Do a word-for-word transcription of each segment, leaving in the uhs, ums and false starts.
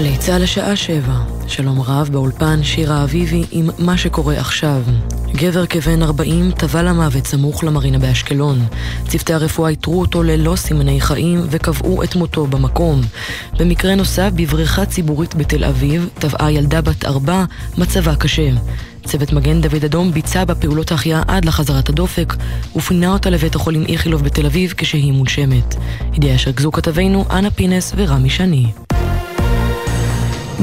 גלי צה"ל השעה שבע. שלום רב באולפן שירה אביבי עם מה שקורה עכשיו. גבר כבן ארבעים טבע למוות סמוך למרינה באשקלון. צוותי הרפואה איתרו אותו ללא סימני חיים וקבעו את מותו במקום. במקרה נוסף, בבריכה ציבורית בתל אביב טבעה ילדה בת ארבע, מצבה קשה. צוות מגן דוד אדום ביצע בפעולות ההחייאה עד לחזרת הדופק ופינה אותה לבית החולים איכילוב בתל אביב כשהיא מונשמת. ידיעה שרכזו כתבינו אנה פינס ורמי שני.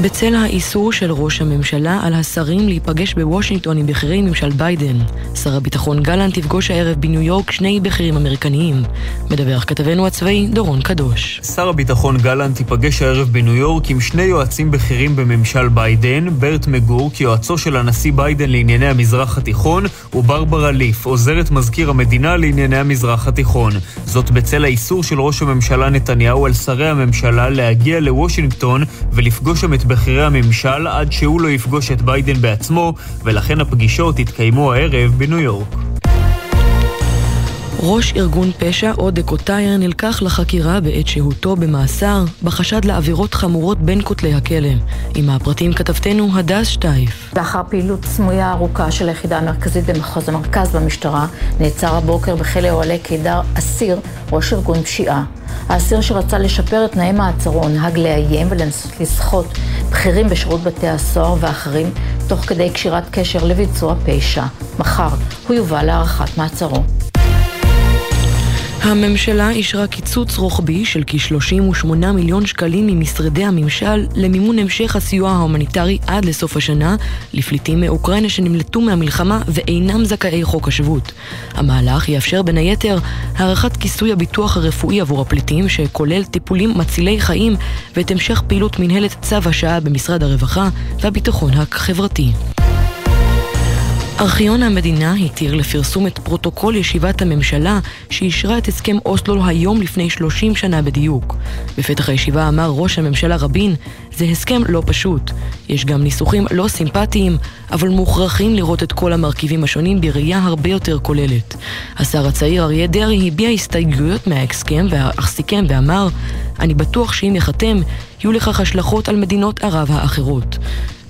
בצל האיסור של ראש הממשלה על השרים להיפגש בוושינגטון עם בכירי ממשל ביידן, שר הביטחון גלנט יפגוש הערב בניו יורק שני בכירים אמריקניים. מדווח כתבנו הצבאי דורון קדוש. שר הביטחון גלנט יפגש הערב בניו יורק עם שני יועצים בכירים בממשל ביידן, ברט מגור, כיועצו של הנשיא ביידן לענייני המזרח התיכון, וברברה ליף, עוזרת מזכיר המדינה לענייני המזרח התיכון. זאת בצל האיסור של ראש הממשלה נתניהו על שרי הממשלה להגיע לוושינגטון ולפגוש את בכירי הממשל עד שהוא לא יפגוש את ביידן בעצמו, ולכן הפגישות התקיימו הערב בניו יורק. ראש ארגון פשע עוד דקותייר נלקח לחקירה בעת שהותו במאסר בחשד לעבירות חמורות בין כותלי הכלא. עם הפרטים כתבתנו הדס שטייף. לאחר פעילות סמויה ארוכה של היחידה המרכזית במחוז המרכז במשטרה, נעצר הבוקר בכלא אוהלי קידר אסיר ראש ארגון פשיעה. האסיר שרצה לשפר את תנאי מעצרו נהג לאיים ולנסות לסחוט בכירים בשירות בתי הסוהר ואחרים תוך כדי קשירת קשר לביצוע פשע. מחר הוא יובא להארכת מעצרו. הממשלה אישרה קיצוץ רוחבי של כ-שלושים ושמונה מיליון שקלים ממשרדי הממשל למימון המשך הסיוע ההומניטרי עד לסוף השנה לפליטים מאוקראינה שנמלטו מהמלחמה ואינם זכאי חוק השבות. המהלך יאפשר בין היתר הערכת כיסוי הביטוח הרפואי עבור הפליטים שכולל טיפולים מצילי חיים ואת המשך פעילות מנהלת צו השעה במשרד הרווחה והביטחון החברתי. ארכיון המדינה התיר לפרסום את פרוטוקול ישיבת הממשלה שאישרה את הסכם אוסלו היום לפני שלושים שנה בדיוק. בפתח הישיבה אמר ראש הממשלה רבין, זה הסכם לא פשוט. יש גם ניסוחים לא סימפטיים, אבל מוכרחים לראות את כל המרכיבים השונים בראייה הרבה יותר כוללת. השר הצעיר אריה דרעי הביע הסתייגויות מההסכם והסיכם ואמר, אני בטוח שאם יחתם, יהיו לכך השלכות על מדינות ערב האחרות.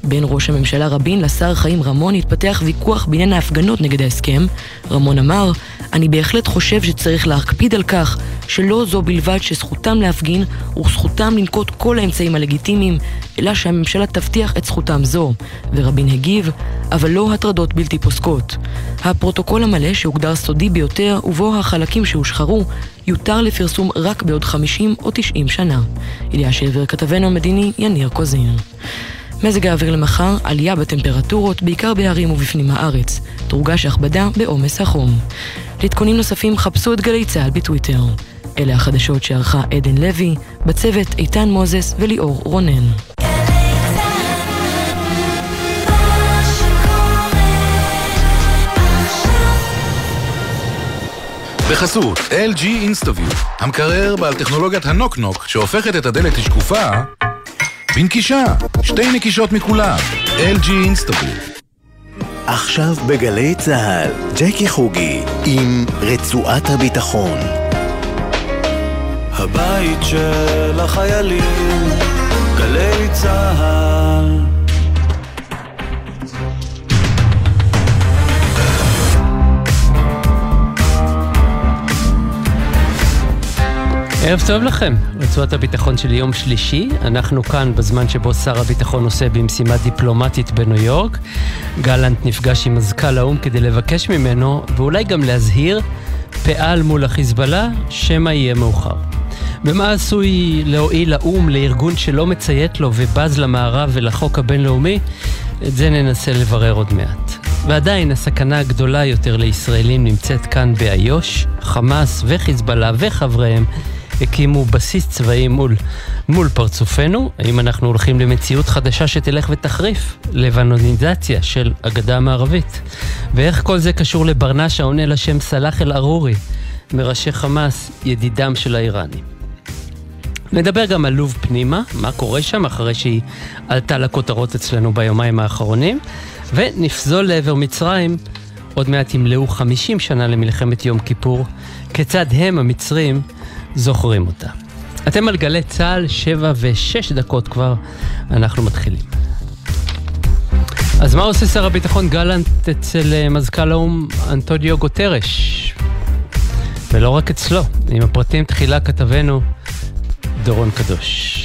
בין ראש הממשלה רבין לשר חיים רמון התפתח ויכוח בעניין ההפגנות נגד ההסכם. רמון אמר, אני בהחלט חושב שצריך להקפיד על כך שלא זו בלבד שזכותם להפגין וזכותם לנקוט כל האמצעים הלגיטימיים, אלא שהממשלה תבטיח את זכותם זו. ורבין הגיב, אבל לא הטרדות בלתי פוסקות. הפרוטוקול המלא שהוגדר סודי ביותר ובו החלקים שהושחרו יותר לפרסום רק בעוד חמישים או תשעים שנה. ידיעה שעבר כתבנו המדיני יניר קוזין. מזג האוויר למחר, עלייה בטמפרטורות, בעיקר בהרים ובפנים הארץ. תורגש הכבדה בעומס החום. לעדכונים נוספים חפשו את גלי צה"ל בטוויטר. אלה החדשות שערכה עדן לוי, בצוות איתן מוזס וליאור רונן. בחסות אל ג'י אינסטאביו, המקרר בעל טכנולוגיית הנוק-נוק שהופכת את הדלת לשקופה בנקישה, שתי נקישות מכולם. אל ג'י Instabil. עכשיו בגלי צהל, ג'קי חוגי עם רצועת הביטחון. הבית של החיילים, גלי צהל. ערב טוב לכם, רצועת הביטחון של יום שלישי, אנחנו כאן בזמן שבו שר הביטחון עושה במשימה דיפלומטית בניו יורק, גלנט נפגש עם מזכ"ל האום כדי לבקש ממנו, ואולי גם להזהיר, פעל מול החיזבאללה, שמא יהיה מאוחר. במה עשוי להועיל האום לארגון שלא מציית לו ובז למערב ולחוק הבינלאומי, את זה ננסה לברר עוד מעט. ועדיין הסכנה הגדולה יותר לישראלים נמצאת כאן באיו"ש, חמאס וחיזבאללה וחבריהם, הקימו בסיס צבאי מול, מול פרצופנו. האם אנחנו הולכים למציאות חדשה שתלך ותחריף? לבנוניזציה של הגדה המערבית. ואיך כל זה קשור לברנש שעונה לשם סלאח אל-ערורי, מראשי חמאס, ידידם של האיראנים. נדבר גם על לוב פנימה, מה קורה שם אחרי שהיא עלתה לכותרות אצלנו ביומיים האחרונים, ונפזול לעבר מצרים, עוד מעט ימלאו חמישים שנה למלחמת יום כיפור, כיצד הם המצרים זוכרים אותה. אתם על גלי צהל, שבע ושש דקות כבר, אנחנו מתחילים. אז מה עושה שר הביטחון גלנט אצל מזכ"ל האום אנטוניו גוטרש? ולא רק אצלו, עם הפרטים תחילה כתבנו דורון קדוש.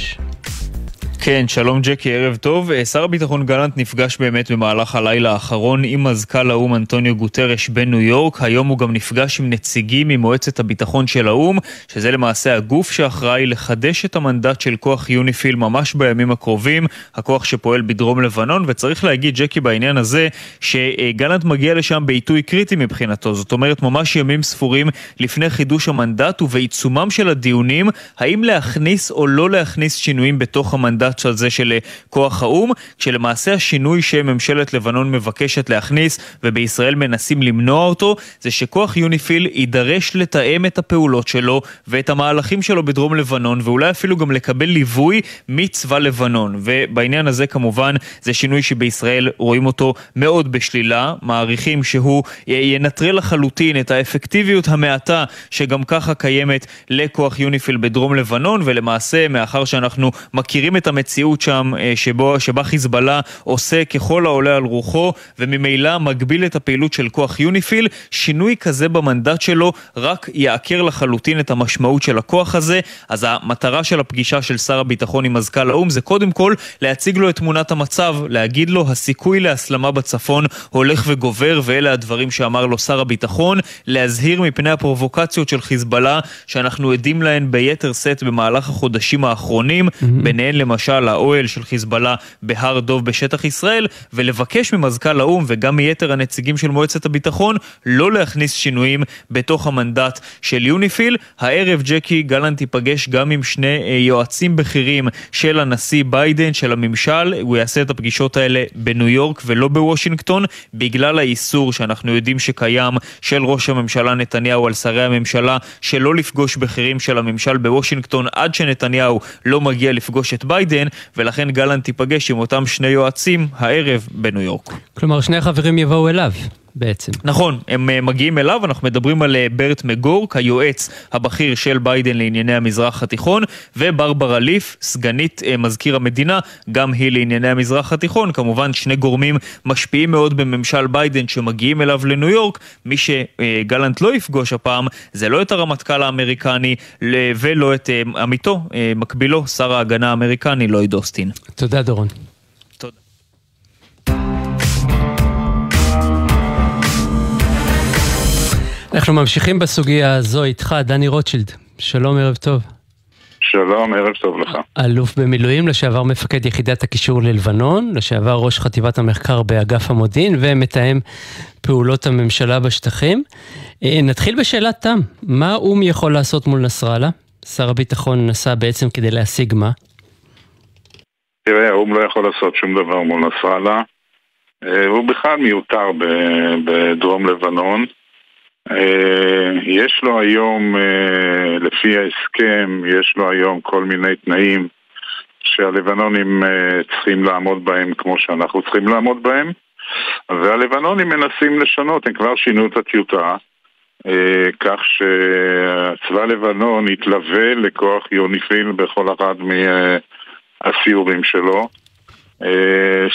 כן, שלום ג'קי, ערב טוב. שר הביטחון גלנט נפגש באמת במהלך הלילה האחרון עם מזכ"ל האום אנטוניו גוטרש בניו יורק. היום הוא גם נפגש עם נציגים ממועצת הביטחון של האום, שזה למעשה הגוף שאחראי לחדש את המנדט של כוח יוניפיל ממש בימים הקרובים, הכוח שפועל בדרום לבנון. וצריך להגיד ג'קי בעניין הזה שגלנט מגיע לשם בעיתוי קריטי מבחינתו, זאת אומרת ממש ימים ספורים לפני חידוש המנדט ובעיצומם של הדיונים האם להכניס או לא להכניס שינויים בתוך המנדט של זה של כוח האום, כשלמעשה השינוי שממשלת לבנון מבקשת להכניס ובישראל מנסים למנוע אותו, זה שכוח יוניפיל יידרש לתאם את הפעולות שלו ואת המהלכים שלו בדרום לבנון, ואולי אפילו גם לקבל ליווי מצבא לבנון. ובעניין הזה כמובן זה שינוי שבישראל רואים אותו מאוד בשלילה, מעריכים שהוא ינטרל לחלוטין את האפקטיביות המעטה שגם ככה קיימת לכוח יוניפיל בדרום לבנון, ולמעשה מאחר שאנחנו מכירים את המציאות שם שבו, שבה חיזבאללה עושה ככל העולה על רוחו וממילא מגביל את הפעילות של כוח יוניפיל, שינוי כזה במנדט שלו רק יעקר לחלוטין את המשמעות של הכוח הזה. אז המטרה של הפגישה של שר הביטחון עם מזכ"ל האום זה קודם כל להציג לו את תמונת המצב, להגיד לו הסיכוי להסלמה בצפון הולך וגובר, ואלה הדברים שאמר לו שר הביטחון, להזהיר מפני הפרובוקציות של חיזבאללה שאנחנו עדים להן ביתר סט במהלך החודשים האחרונים, mm-hmm. ביניהן למשל למשל האוהל של חיזבאללה בהר דוב בשטח ישראל, ולבקש ממזכ"ל האום וגם מיתר הנציגים של מועצת הביטחון לא להכניס שינויים בתוך המנדט של יוניפיל. הערב ג'קי, גלנט ייפגש גם עם שני יועצים בכירים של הנשיא ביידן, של הממשל. הוא יעשה את הפגישות האלה בניו יורק ולא בוושינגטון, בגלל האיסור שאנחנו יודעים שקיים של ראש הממשלה נתניהו על שרי הממשלה שלא לפגוש בכירים של הממשל בוושינגטון עד שנתניהו לא מגיע לפגוש את ביידן, ולכן גלנט ייפגש עם אותם שני יועצים הערב בניו יורק. כלומר שני החברים יבואו אליו בעצם. נכון, הם מגיעים אליו, אנחנו מדברים על ברט מגורק, היועץ הבכיר של ביידן לענייני המזרח התיכון, וברברה ליף, סגנית מזכיר המדינה, גם היא לענייני המזרח התיכון. כמובן שני גורמים משפיעים מאוד בממשל ביידן שמגיעים אליו לניו יורק. מי שגלנט לא יפגוש הפעם זה לא את הרמטכ"ל האמריקני ולא את עמיתו, מקבילו, שר ההגנה האמריקני לויד אוסטין. תודה דורון. אנחנו ממשיכים בסוגיה הזו איתך, דני רוטשילד. שלום, ערב טוב. שלום, ערב טוב לך. אלוף במילואים, לשעבר מפקד יחידת הקישור ללבנון, לשעבר ראש חטיבת המחקר באגף המודיעין, ומתאם פעולות הממשלה בשטחים. נתחיל בשאלת תם. מה האום יכול לעשות מול נסראללה? שר הביטחון נסע בעצם כדי להשיג מה? תראה, האום לא יכול לעשות שום דבר מול נסראללה. הוא בכלל מיותר בדרום לבנון. יש לו היום, לפי ההסכם, יש לו היום כל מיני תנאים שהלבנונים צריכים לעמוד בהם כמו שאנחנו צריכים לעמוד בהם, והלבנונים מנסים לשנות. הם כבר שינו את הטיוטה כך שצבא לבנון יתלווה לכוח יוניפיל בכל אחד מהסיורים שלו,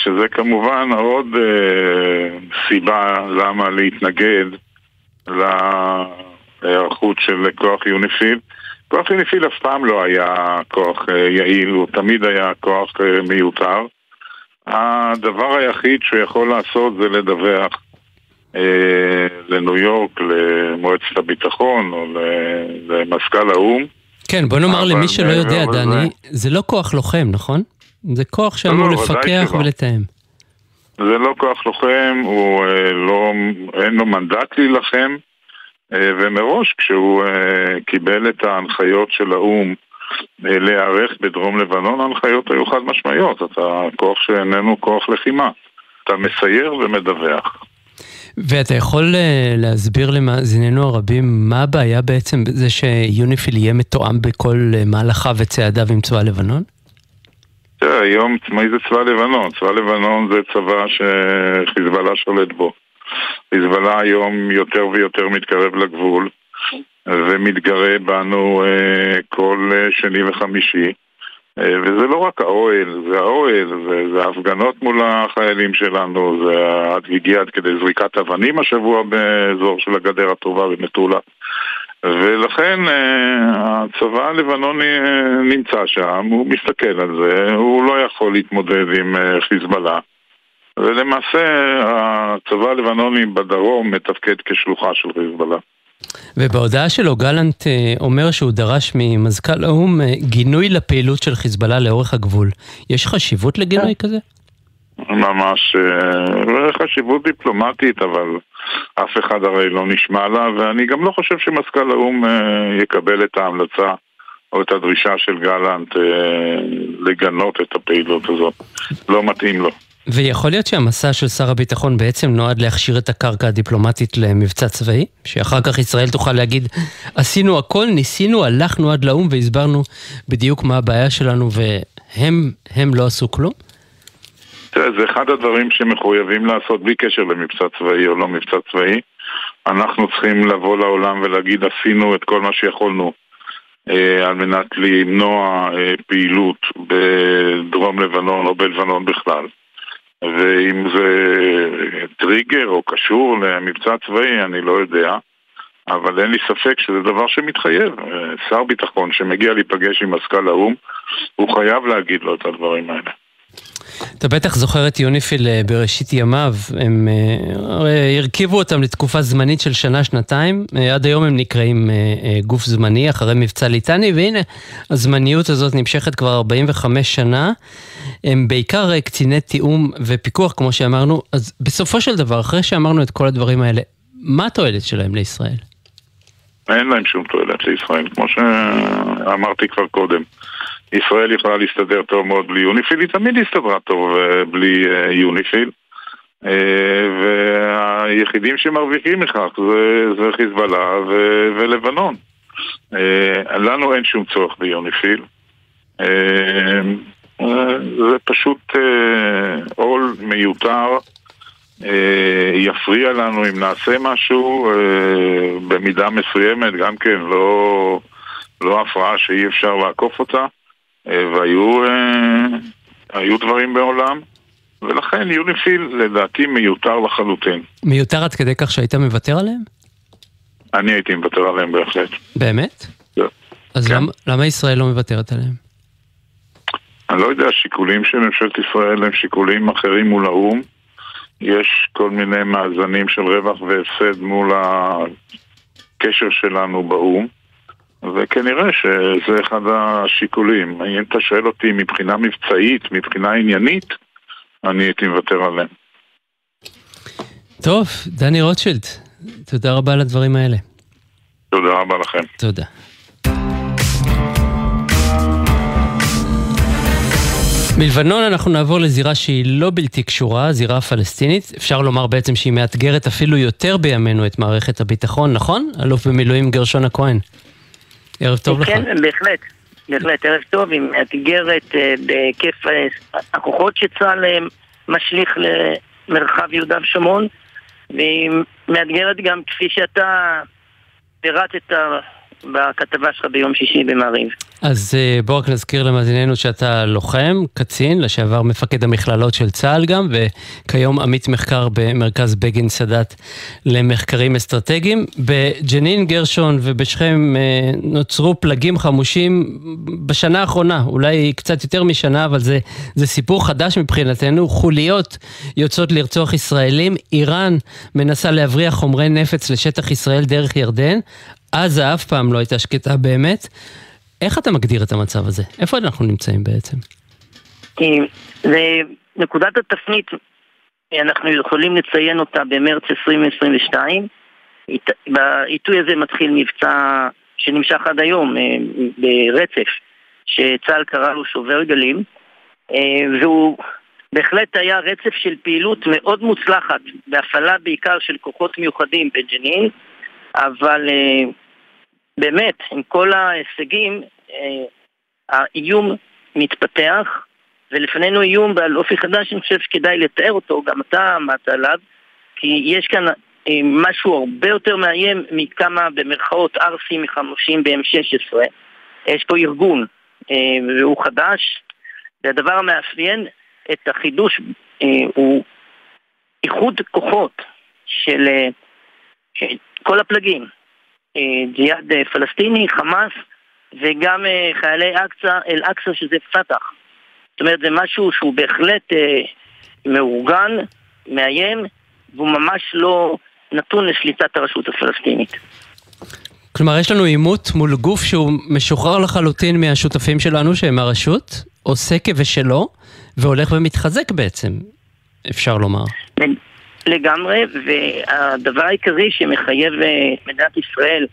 שזה כמובן עוד סיבה למה להתנגד להיערכות של כוח יוניפיל. כוח יוניפיל אף פעם לא היה כוח יעיל, הוא תמיד היה כוח מיותר. הדבר היחיד שהוא יכול לעשות זה לדווח אה, לניו יורק, למועצת הביטחון או למזכ"ל האום. כן, בוא נאמר למי שלא יודע, דני, זה... זה לא כוח לוחם, נכון? זה כוח שאמור לא, לפקח ולתאם. זה לא כוח לוחם, הוא לא, אין לו מנדט להילחם, ומראש כשהוא קיבל את ההנחיות של האום להיערך בדרום לבנון, ההנחיות היו חד משמעיות, אתה כוח שאיננו כוח לחימה, אתה מסייר ומדווח. ואתה יכול להסביר למאזיננו הרבים מה הבעיה בעצם בזה שיוניפיל יהיה מתואם בכל מהלכה וצעדיו עם צבא לבנון? תראה, היום זה צבא לבנון. צבא לבנון זה צבא שחיזבאללה שולט בו. חיזבאללה היום יותר ויותר מתקרב לגבול, ומתגרה בנו כל שני וחמישי. וזה לא רק האוהל, זה האוהל, זה ההפגנות מול החיילים שלנו, זה הגיע עד כדי זריקת אבנים השבוע באזור של הגדר הטובה במטולה. ולכן הצבא הלבנוני נמצא שם, הוא מסתכל על זה, הוא לא יכול להתמודד עם חיזבאללה. ולמעשה הצבא הלבנוני בדרום מתפקד כשלוחה של חיזבאללה. ובהודעה שלו גלנט אומר שהוא דרש ממזכ"ל האו"ם גינוי לפעילות של חיזבאללה לאורך הגבול. יש חשיבות לגינוי כזה? ממש חשיבות דיפלומטית, אבל אף אחד הרי לא נשמע לה, ואני גם לא חושב שמזכ"ל האו"ם יקבל את ההמלצה או את הדרישה של גלנט לגנות את הפעילות הזאת. לא מתאים לו. ויכול להיות שהמסע של שר הביטחון בעצם נועד להכשיר את הקרקע הדיפלומטית למבצע צבאי, שאחר כך ישראל תוכל להגיד, עשינו הכל, ניסינו, הלכנו עד לאום והסברנו בדיוק מה הבעיה שלנו, והם הם לא עשו כלום? זה אחד הדברים שמחויבים לעשות בלי קשר למבצע צבאי או לא מבצע צבאי. אנחנו צריכים לבוא לעולם ולהגיד, עשינו את כל מה שיכולנו, על מנת למנוע פעילות בדרום לבנון או בלבנון בכלל. ואם זה טריגר או קשור למבצע צבאי, אני לא יודע, אבל אין לי ספק שזה דבר שמתחייב. שר ביטחון שמגיע להיפגש עם מזכ"ל האו"ם, הוא חייב להגיד לו את הדברים האלה. אתה בטח זוכר את יוניפיל בראשית ימיו, הם הרכיבו אותם לתקופה זמנית של שנה-שנתיים, עד היום הם נקראים גוף זמני אחרי מבצע ליטני, והנה הזמניות הזאת נמשכת כבר ארבעים וחמש שנה, הם בעיקר קציני תיאום ופיקוח כמו שאמרנו, אז בסופו של דבר, אחרי שאמרנו את כל הדברים האלה, מה התועלת שלהם לישראל? אין להם שום תועלת לישראל, כמו שאמרתי כבר קודם. ישראל יכולה להסתדר טוב מאוד בלי יוניפיל, היא תמיד הסתדרה טוב בלי יוניפיל, והיחידים שמרוויחים מכך זה חיזבאללה ולבנון. לנו אין שום צורך ביוניפיל, זה פשוט עול מיותר, יפריע לנו אם נעשה משהו במידה מסוימת, גם כן לא, לא הפרעה שאי אפשר לעקוף אותה, והיו היו דברים בעולם, ולכן יוניפיל לדעתי מיותר לחלוטין. מיותר עד כדי כך שהיית מוותר עליהם? אני הייתי מוותר עליהם בהחלט. באמת? כן. אז למה, למה ישראל לא מוותרת עליהם? אני לא יודע, השיקולים של ממשלת ישראל הם שיקולים אחרים מול האום. יש כל מיני מאזנים של רווח והפסד מול הקשר שלנו באום. וכנראה שזה אחד השיקולים. אם אתה שואל אותי מבחינה מבצעית, מבחינה עניינית, אני הייתי מוותר עליהם. טוב, דני רוטשילד, תודה רבה על הדברים האלה. תודה רבה לכם. תודה. בלבנון אנחנו נעבור לזירה שהיא לא בלתי קשורה, זירה הפלסטינית. אפשר לומר בעצם שהיא מאתגרת אפילו יותר בימינו את מערכת הביטחון, נכון? אלוף במילואים גרשון הכהן. ערב טוב לכם. כן, בהחלט. בהחלט, ערב טוב. היא מאתגרת בהיקף הכוחות שצה"ל משליך למרחב יהודה ושומרון, והיא מאתגרת גם כפי שאתה פירטת בכתבה שלך ביום שישי במעריב. אז בואו רק נזכיר למאזיננו שאתה לוחם, קצין, לשעבר מפקד המכללות של צה"ל גם, וכיום עמית מחקר במרכז בגין סאדאת למחקרים אסטרטגיים. בג'נין גרשון ובשכם נוצרו פלגים חמושים בשנה האחרונה, אולי קצת יותר משנה, אבל זה, זה סיפור חדש מבחינתנו. חוליות יוצאות לרצוח ישראלים, איראן מנסה להבריח חומרי נפץ לשטח ישראל דרך ירדן, אז אף פעם לא הייתה שקטה באמת. איך אתה מגדיר את המצב הזה? איפה אנחנו נמצאים בעצם? כי נקודת התפנית, אנחנו יכולים לציין אותה במרץ עשרים עשרים ושתיים. בעיתוי הזה מתחיל מבצע שנמשך עד היום ברצף, שצה"ל קרא לו שובר גלים, והוא בהחלט היה רצף של פעילות מאוד מוצלחת, בהפעלה בעיקר של כוחות מיוחדים בג'נין, אבל באמת, עם כל ההישגים, האיום מתפתח, ולפנינו איום בעל אופי חדש, אני חושב שכדאי לתאר אותו, גם אתה עמדת עליו, כי יש כאן משהו הרבה יותר מאיים מכמה במרכאות ארסים מחמושים ב-אם שש עשרה. יש פה ארגון והוא חדש, והדבר המאפיין את החידוש הוא איחוד כוחות של כל הפלגים, ג'יהאד פלסטיני, חמאס וגם חיילי אקצה, אל אקצה שזה פתח. זאת אומרת, זה משהו שהוא בהחלט מאורגן, מאיים, והוא ממש לא נתון לשליטת הרשות הפלסטינית. כלומר, יש לנו עימות מול גוף שהוא משוחרר לחלוטין מהשותפים שלנו, שהם הרשות, עושה כבשלו, והולך ומתחזק בעצם, אפשר לומר. לגמרי, והדבר העיקרי שמחייב מדינת ישראל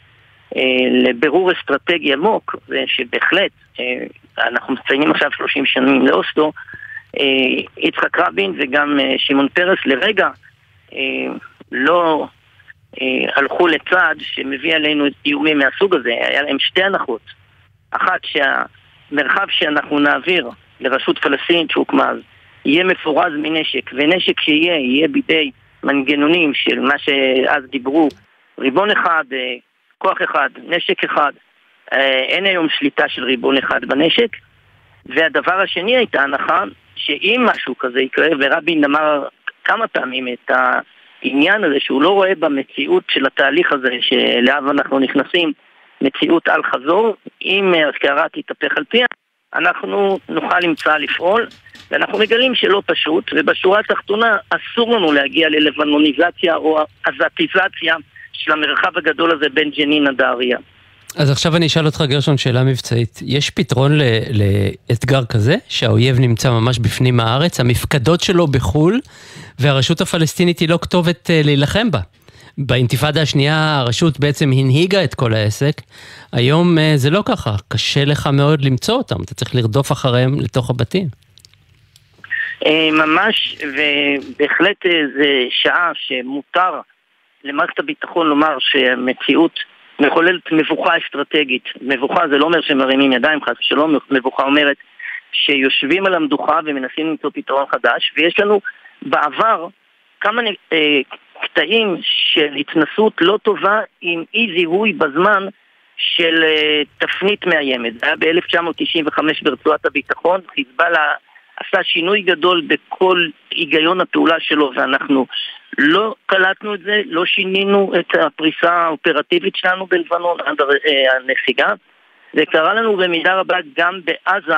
לבירור אסטרטגי עמוק, זה שבהחלט, אנחנו מציינים עכשיו שלושים שנים לאוסלו, יצחק רבין וגם שמעון פרס לרגע לא הלכו לצעד שמביא עלינו איומים מהסוג הזה. היה להם שתי הנחות. אחת, שהמרחב שאנחנו נעביר לרשות פלסטינית שהוקמה אז יהיה מפורז מנשק, ונשק שיהיה יהיה בידי מנגנונים של מה שאז דיברו, ריבון אחד, כוח אחד, נשק אחד. אין היום שליטה של ריבון אחד בנשק. והדבר השני הייתה הנחה שאם משהו כזה יקרה, ורבין אמר כמה פעמים את העניין הזה שהוא לא רואה במציאות של התהליך הזה שלאב אנחנו נכנסים, מציאות על חזור, אם הסקרה תתהפך על פיה, אנחנו נוכל למצוא לפעול, ואנחנו מגלים שלא פשוט, ובשורה התחתונה אסור לנו להגיע ללבנוניזציה או עזתיזציה של המרחב הגדול הזה בין ג'נין לדאריה. אז עכשיו אני אשאל אותך, גרשון, שאלה מבצעית. יש פתרון לאתגר כזה, שהאויב נמצא ממש בפנים הארץ, המפקדות שלו בחול, והרשות הפלסטינית היא לא כתובת להילחם בה. באינתיפאדה השנייה הרשות בעצם הנהיגה את כל העסק. היום זה לא ככה, קשה לך מאוד למצוא אותם, אתה צריך לרדוף אחריהם לתוך הבתים. ממש, ובהחלט זה שעה שמותר למערכת הביטחון לומר שהמציאות מחוללת מבוכה אסטרטגית. מבוכה זה לא אומר שמרימים ידיים חס ושלום, מבוכה אומרת שיושבים על המדוכה ומנסים למצוא פתרון חדש, ויש לנו בעבר כמה אה, קטעים של התנסות לא טובה עם אי זיהוי בזמן של אה, תפנית מאיימת. זה היה ב-אלף תשע מאות תשעים וחמש ברצועת הביטחון, חיזבאללה עשה שינוי גדול בכל היגיון הפעולה שלו, ואנחנו לא קלטנו את זה, לא שינינו את הפריסה האופרטיבית שלנו בלבנון עד הנסיגה. זה קרה לנו במידה רבה גם בעזה,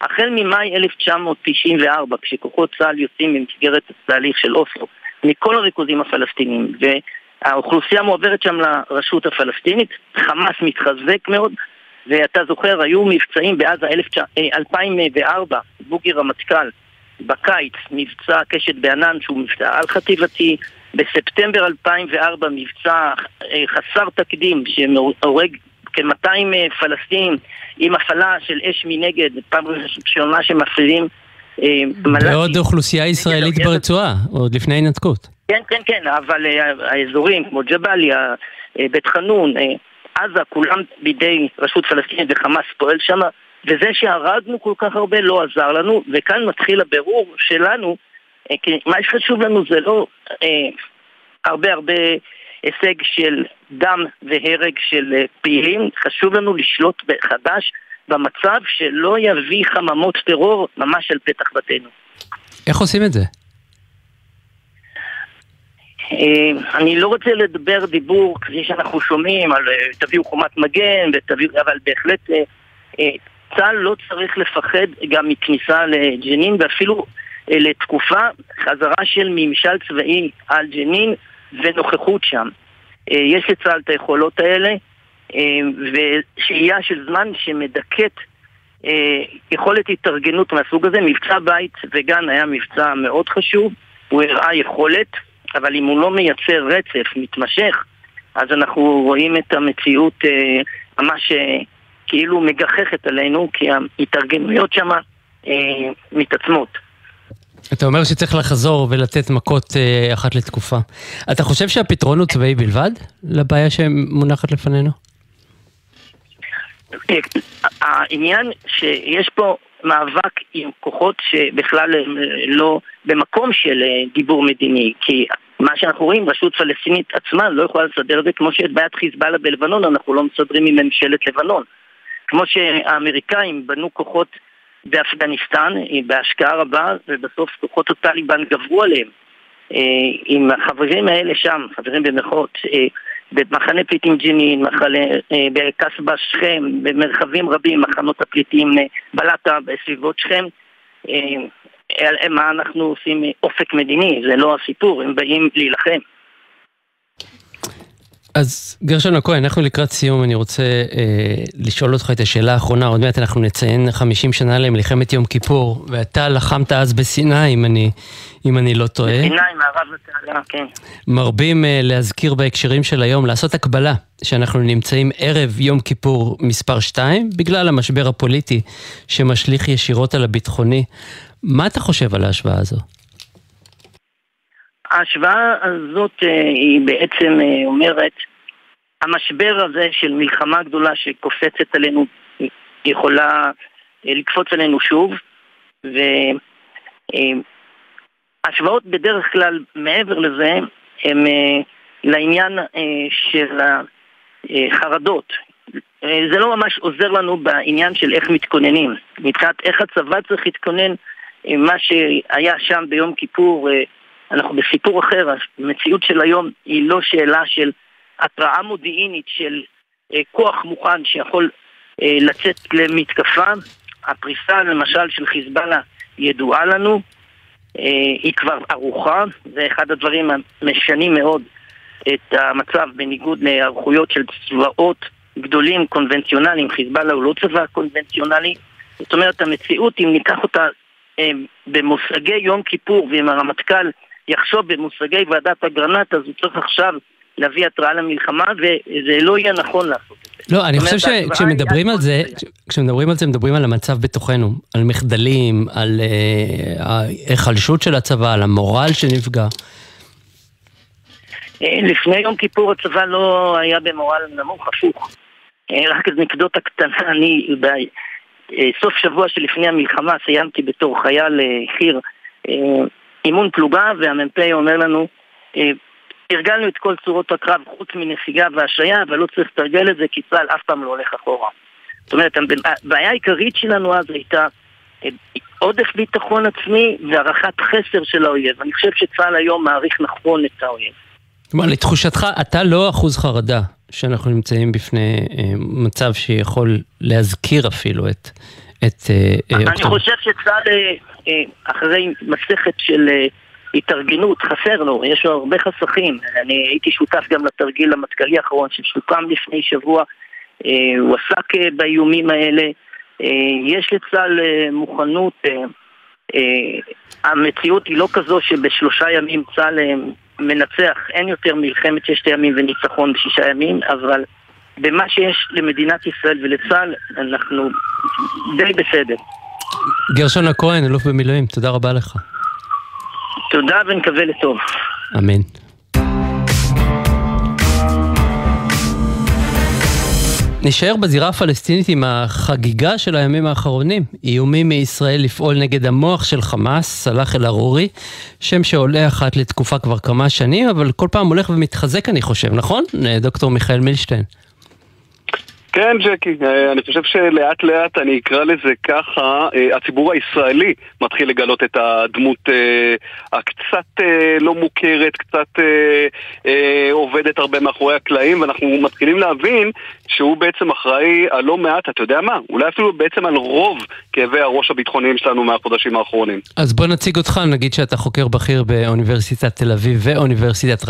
החל ממאי אלף תשע מאות תשעים וארבע, כשכוחות צה"ל יוצאים במסגרת התהליך של אוסלו, מכל הריכוזים הפלסטינים, והאוכלוסייה מועברת שם לרשות הפלסטינית, חמאס מתחזק מאוד, ואתה זוכר, היו מבצעים בעזה אלפיים וארבע, בוגי רמטכ"ל, בקיץ, מבצע קשת בענן שהוא מבצע על חטיבתי, בספטמבר אלפיים וארבע מבצע חסר תקדים שהורג כ-מאתיים פלסטינים עם הפעלה של אש מנגד, פעם ראשונה שמפעילים מלאטים. ועוד אוכלוסייה ישראלית ברצועה, עוד לפני ההתנתקות. כן, כן, כן, אבל האזורים כמו ג'באליה, בית חנון, עזה, כולם בידי רשות פלסטינית וחמאס פועל שם, וזה שהרגנו כל כך הרבה לא עזר לנו, וכאן מתחיל הבירור שלנו, כי מה שחשוב לנו זה לא אה, הרבה הרבה הישג של דם והרג של אה, פעילים, חשוב לנו לשלוט בחדש במצב שלא יביא חממות טרור ממש על פתח בתינו. איך עושים את זה? אה, אני לא רוצה לדבר דיבור כפי שאנחנו שומעים על אה, תביאו חומת מגן, ותביאו, אבל בהחלט... אה, אה, צה"ל לא צריך לפחד גם מכניסה לג'נין, ואפילו לתקופה חזרה של ממשל צבאי על ג'נין ונוכחות שם. יש לצה"ל את היכולות האלה, ושהייה של זמן שמדכאת יכולת התארגנות מהסוג הזה. מבצע בית וגן היה מבצע מאוד חשוב, הוא הראה יכולת, אבל אם הוא לא מייצר רצף מתמשך, אז אנחנו רואים את המציאות ממש... כאילו מגחכת עלינו, כי ההתארגנויות שם אה, מתעצמות. אתה אומר שצריך לחזור ולתת מכות אה, אחת לתקופה. אתה חושב שהפתרון הוא צבאי בלבד לבעיה שמונחת לפנינו? אה, העניין שיש פה מאבק עם כוחות שבכלל לא במקום של דיבור מדיני, כי מה שאנחנו רואים, רשות פלסטינית עצמה לא יכולה לסדר את זה, כמו שאת בעיית חיזבאללה בלבנון, אנחנו לא מסדרים עם ממשלת לבנון. כמו שהאמריקאים בנו כוחות באפגניסטן, בהשקעה רבה, ובסוף כוחות הטליבן גברו עליהם. עם החברים האלה שם, חברים במחות, במחנה פליטים ג'נין, בקסבה שכם, במרחבים רבים, מחנות הפליטים בלטה, בסביבות שכם, מה אנחנו עושים אופק מדיני, זה לא הסיפור, הם באים להילחם. אז גרשון הכהן, אנחנו לקראת סיום, אני רוצה אה, לשאול אותך את השאלה האחרונה, עוד מעט אנחנו נציין חמישים שנה למלחמת יום כיפור, ואתה לחמת אז בסיני, אם אני, אם אני לא טועה. בסיני, מערב לתעלה, כן. מרבים אה, להזכיר בהקשרים של היום, לעשות הקבלה, שאנחנו נמצאים ערב יום כיפור מספר שתיים, בגלל המשבר הפוליטי שמשליך ישירות על הביטחוני. מה אתה חושב על ההשוואה הזו? ההשוואה הזאת היא בעצם אומרת, המשבר הזה של מלחמה גדולה שקופצת עלינו, יכולה לקפוץ עלינו שוב, והשוואות בדרך כלל מעבר לזה, הם לעניין של החרדות. זה לא ממש עוזר לנו בעניין של איך מתכוננים. מצד איך הצבא צריך להתכונן, מה שהיה שם ביום כיפור, אנחנו בסיפור אחר, המציאות של היום היא לא שאלה של התראה מודיעינית של אה, כוח מוכן שיכול אה, לצאת למתקפה. הפריסה למשל של חיזבאללה ידועה לנו, אה, היא כבר ארוכה, זה אחד הדברים המשנים מאוד את המצב בניגוד להיערכויות של צבאות גדולים קונבנציונליים. חיזבאללה הוא לא צבא קונבנציונלי, זאת אומרת המציאות אם ניקח אותה אה, במושגי יום כיפור ועם הרמטכ"ל יחשוב במושגי ועדת אגרנט, אז הוא צריך עכשיו להביא התראה למלחמה, וזה לא יהיה נכון לעשות את זה. לא, אני חושב שכשמדברים על זה, כשמדברים על זה, מדברים על המצב בתוכנו, על מחדלים, על החלשות של הצבא, על המורל שנפגע. לפני יום כיפור הצבא לא היה במורל נמוך, הפוך. רק איזו נקדותה קטנה, אני בסוף שבוע שלפני המלחמה סיימתי בתור חייל חיר, אימון פלוגה, והמ"פ אומר לנו, תרגלנו את כל צורות הקרב חוץ מנסיגה והשעיה, אבל לא צריך לתרגל את זה, כי צה"ל אף פעם לא הולך אחורה. זאת אומרת, הבעיה העיקרית שלנו אז הייתה עודף ביטחון עצמי והערכת חסר של האויב. אני חושב שצה"ל היום מעריך נכון את האויב. כלומר, לתחושתך, אתה לא אחוז חרדה שאנחנו נמצאים בפני מצב שיכול להזכיר אפילו את... אני חושב שצה"ל... אחרי מסכת של התארגנות, חסר לו, יש לו הרבה חסכים. אני הייתי שותף גם לתרגיל המטכ"לי האחרון שסוכם לפני שבוע, הוא עסק באיומים האלה. יש לצה"ל מוכנות, המציאות היא לא כזו שבשלושה ימים צה"ל מנצח, אין יותר מלחמת ששת ימים וניצחון בשישה ימים, אבל במה שיש למדינת ישראל ולצה"ל אנחנו די בסדר. גרשון הכהן, אלוף במילואים, תודה רבה לך. תודה ונקווה לטוב. אמן. נשאר בזירה הפלסטינית עם החגיגה של הימים האחרונים. איומים מישראל לפעול נגד המוח של חמאס, סלאח אל-ערורי, שם שעולה אחת לתקופה כבר כמה שנים, אבל כל פעם הולך ומתחזק אני חושב, נכון? דוקטור מיכאל מילשטיין. כן, ג'קי, אני חושב שלאט לאט אני אקרא לזה ככה, הציבור הישראלי מתחיל לגלות את הדמות הקצת לא מוכרת, קצת עובדת הרבה מאחורי הקלעים, ואנחנו מתחילים להבין שהוא בעצם אחראי על לא מעט, אתה יודע מה, אולי אפילו בעצם על רוב כאבי הראש הביטחוניים שלנו מהחודשים האחרונים. אז בוא נציג אותך, נגיד שאתה חוקר בכיר באוניברסיטת תל אביב ואוניברסיטת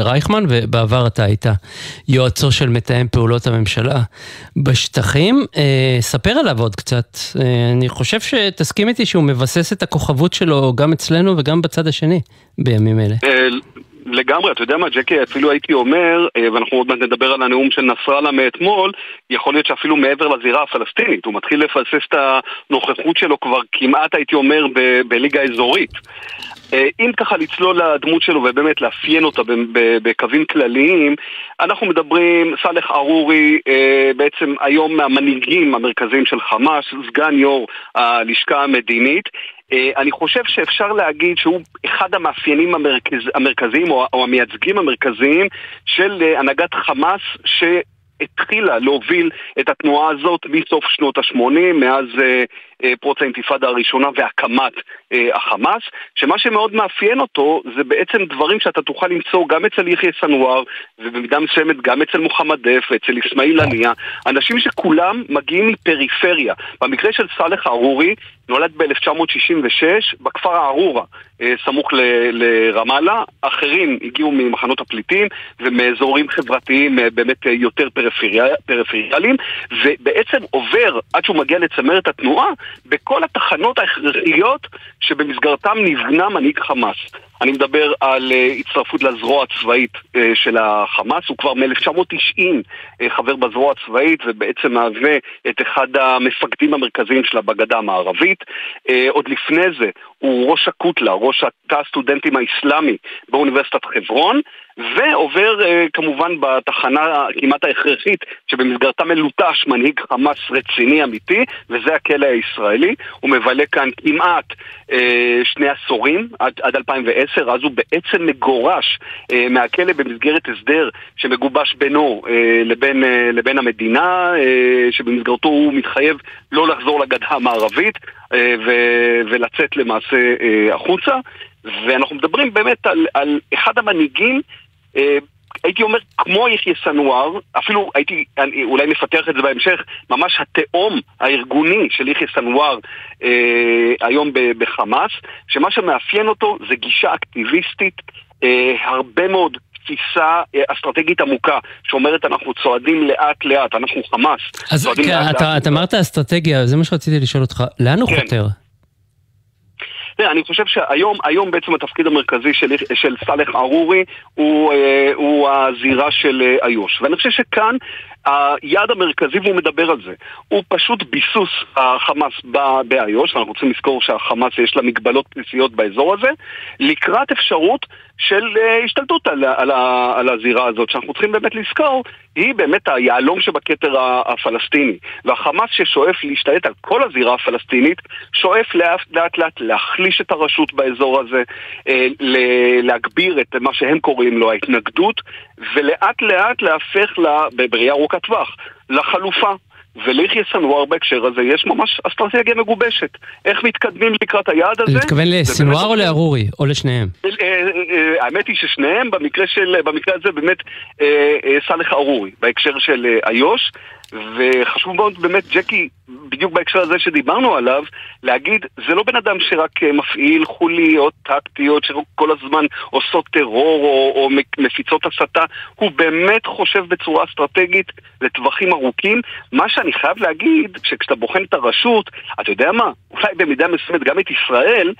רייכמן, ובעבר אתה היית יועצו של מתאם פעולות הממשלה בשטחים. ספר עליו עוד קצת, אני חושב שתסכים איתי שהוא מבסס את הכוכבות שלו גם אצלנו וגם בצד השני בימים אלה. לגמרי, אתה יודע מה, ג'קי, אפילו הייתי אומר, ואנחנו עוד מעט נדבר על הנאום של נסראללה מאתמול, יכול להיות שאפילו מעבר לזירה הפלסטינית, הוא מתחיל לפסס את הנוכחות שלו כבר כמעט, הייתי אומר, בליגה אזורית. אם ככה לצלול לדמות שלו ובאמת לאפיין אותה בקווים כלליים, אנחנו מדברים, סלאח ארורי, בעצם היום מהמנהיגים המרכזיים של חמאס, סגן יו"ר הלשכה המדינית, אני חושב שאפשר להגיד שהוא אחד המאפיינים המרכז, המרכזיים או, או המייצגים המרכזיים של הנהגת חמאס ש... התחילה להוביל את התנועה הזאת מסוף שנות ה-שמונים, מאז אה, פרוץ האינתיפאדה הראשונה והקמת אה, החמאס, שמה שמאוד מאפיין אותו זה בעצם דברים שאתה תוכל למצוא גם אצל יחיא סנואר, ובמידה מסוימת גם אצל מוחמד דף ואצל אסמאעיל הנייה, אנשים שכולם מגיעים מפריפריה. במקרה של סאלח ארורי, נולד ב-אלף תשע מאות שישים ושש בכפר הארורה, סמוך ל- לרמאללה. אחרים הגיעו ממחנות הפליטים ומאזורים חברתיים באמת יותר פריפריאל, פריפריאליים, ובעצם עובר, עד שהוא מגיע לצמרת התנועה, בכל התחנות ההכרחיות שבמסגרתם נבנה מנהיג חמאס. אני מדבר על הצטרפות לזרוע הצבאית של החמאס, הוא כבר מ-אלף תשע מאות תשעים חבר בזרוע הצבאית, ובעצם מהווה את אחד המפקדים המרכזיים שלה בגדה המערבית. עוד לפני זה הוא ראש הקוטלה, ראש התא הסטודנטים האסלאמי באוניברסיטת חברון, ועובר כמובן בתחנה כמעט ההכרחית שבמסגרתה מלוטש מנהיג חמאס רציני אמיתי, וזה הכלא הישראלי. הוא מבלה כאן כמעט שני עשורים, עד, עד אלפיים ועשר, אז הוא בעצם מגורש מהכלא במסגרת הסדר שמגובש בינו לבין, לבין המדינה, שבמסגרתו הוא מתחייב לא לחזור לגדה המערבית ולצאת למעשה החוצה. ואנחנו מדברים באמת על, על אחד המנהיגים, אה, הייתי אומר כמו יחיא סנואר, אפילו הייתי, אולי נפתח את זה בהמשך, ממש התאום הארגוני של יחיא סנואר אה, היום בחמאס, שמה שמאפיין אותו זה גישה אקטיביסטית, אה, הרבה מאוד תפיסה אסטרטגית עמוקה, שאומרת אנחנו צועדים לאט לאט, אנחנו חמאס. אז כן, לאט, אתה, לאט, אתה אמרת אסטרטגיה, זה מה שרציתי לשאול אותך, לאן הוא כן. חותר? אני חושב שהיום היום בעצם התפקיד המרכזי של, של סאלח ארורי הוא, הוא הזירה של איוש. ואני חושב שכאן היעד המרכזי, והוא מדבר על זה, הוא פשוט ביסוס החמאס באיוש, ואנחנו רוצים לזכור שהחמאס יש לה מגבלות פניסיות באזור הזה, לקראת אפשרות של השתלטות על, על, על הזירה הזאת, שאנחנו צריכים באמת לזכור, היא באמת היעלום שבכתר הפלסטיני. והחמאס ששואף להשתלט על כל הזירה הפלסטינית, שואף לאט לאט לאט להחליש את הרשות באזור הזה, להגביר את מה שהם קוראים לו ההתנגדות, ולאט לאט להפך לה, בבריאה ארוכת טווח, לחלופה. וליחיא סנואר בהקשר הזה יש ממש אסטרטגיה מגובשת. איך מתקדמים לקראת היעד הזה? להתכוון לסנואר או לארורי? או לשניהם? האמת היא ששניהם, במקרה הזה באמת סאלח ארורי, בהקשר של איוש, וחשוב מאוד באמת, ג'קי, בדיוק בהקשר הזה שדיברנו עליו, להגיד, זה לא בן אדם שרק מפעיל חוליות טקטיות שכל הזמן עושות טרור או, או מפיצות הסתה, הוא באמת חושב בצורה אסטרטגית לטווחים ארוכים. מה שאני חייב להגיד, שכשאתה בוחן את הרשות, אתה יודע מה, אולי במידה מסוימת גם את ישראל,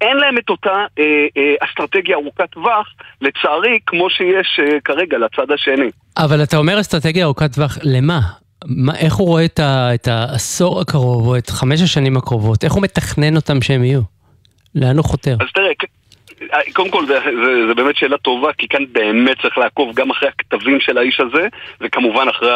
אין להם את אותה אה, אה, אסטרטגיה ארוכת טווח, לצערי, כמו שיש אה, כרגע לצד השני. אבל אתה אומר אסטרטגיה ארוכת טווח, למה? מה, איך הוא רואה את, ה, את העשור הקרוב, או את חמש השנים הקרובות? איך הוא מתכנן אותם שהם יהיו? לאן הוא חותר? אז תראה, קודם כל זה, זה, זה באמת שאלה טובה, כי כאן באמת צריך לעקוב גם אחרי הכתבים של האיש הזה, וכמובן אחרי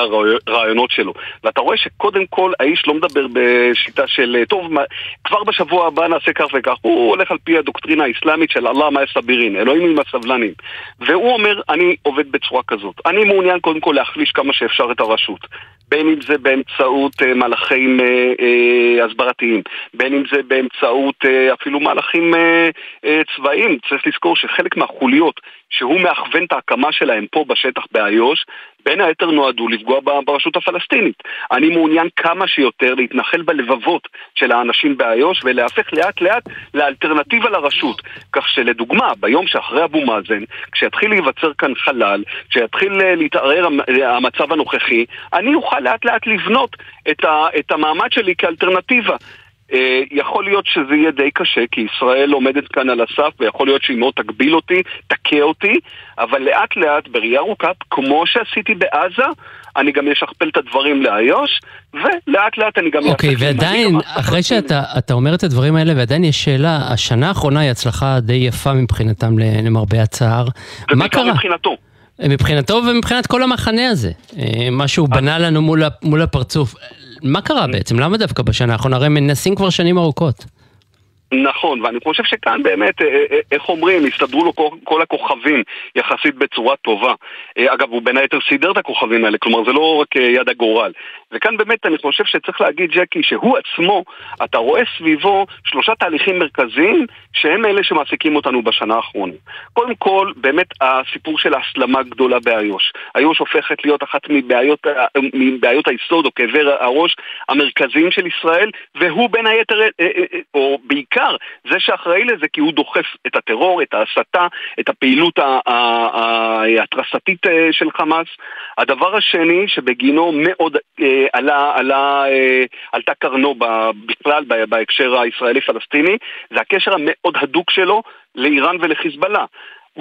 הרעיונות שלו. ואתה רואה שקודם כל האיש לא מדבר בשיטה של, טוב, מה, כבר בשבוע הבא נעשה כך וכך, הוא הולך על פי הדוקטרינה האסלאמית של אללה מה הסבירין, אלוהים עם הסבלנים. והוא אומר, אני עובד בצורה כזאת. אני מעוניין קודם כל להחליש כמה שאפשר את הרשות. בין אם זה באמצעות אה, מהלכים אה, אה, הסברתיים, בין אם זה באמצעות אה, אפילו מהלכים אה, אה, צבאיים. צריך לזכור שחלק מהחוליות שהוא מאכוון את ההקמה שלהם פה בשטח באיו"ש, בין היתר נועדו לפגוע ברשות הפלסטינית. אני מעוניין כמה שיותר להתנחל בלבבות של האנשים באיו"ש, ולהפך לאט לאט לאלטרנטיבה לרשות. כך שלדוגמה, ביום שאחרי אבו מאזן, כשיתחיל להיווצר כאן חלל, כשיתחיל להתערער המצב הנוכחי, אני אוכל לאט לאט לבנות את, ה, את המעמד שלי כאלטרנטיבה. יכול להיות שזה יהיה די קשה, כי ישראל עומדת כאן על הסף, ויכול להיות שהיא מאוד תגביל אותי, תקע אותי, אבל לאט לאט בראייה ארוכה, כמו שעשיתי בעזה, אני גם אשכפל את הדברים לאיו"ש, ולאט לאט אני גם... אוקיי, ועדיין, אחרי שאתה אומר את הדברים האלה, ועדיין יש שאלה, השנה האחרונה היא הצלחה די יפה מבחינתם למרבה הצער. מה קרה? מבחינתו. מבחינתו ומבחינת כל המחנה הזה. משהו בנה לנו מול הפרצוף. מה קרה בעצם? למה דווקא בשנה? אנחנו נראה מנסים כבר שנים ארוכות. נכון, ואני חושב שכאן באמת, איך אומרים, הסתדרו לו כל הכוכבים יחסית בצורה טובה. אגב, הוא בין היתר סידר את הכוכבים האלה, כלומר זה לא רק יד הגורל. וכאן באמת אני חושב שצריך להגיד, ג'קי, שהוא עצמו, אתה רואה סביבו שלושה תהליכים מרכזיים שהם אלה שמעסיקים אותנו בשנה האחרונה. קודם כל, באמת הסיפור של ההסלמה הגדולה באיו"ש. איו"ש הופכת להיות אחת מבעיות, מבעיות היסוד או כאבי הראש המרכזיים של ישראל, והוא בין היתר, או בעיקר זה שאחראי לזה, כי הוא דוחף את הטרור, את ההסתה, את הפעילות ההתרסתית של חמאס. הדבר השני שבגינו מאוד עלה, עלה, עלתה קרנו בכלל בהקשר הישראלי-פלסטיני, זה הקשר המאוד הדוק שלו לאיראן ולחיזבאללה.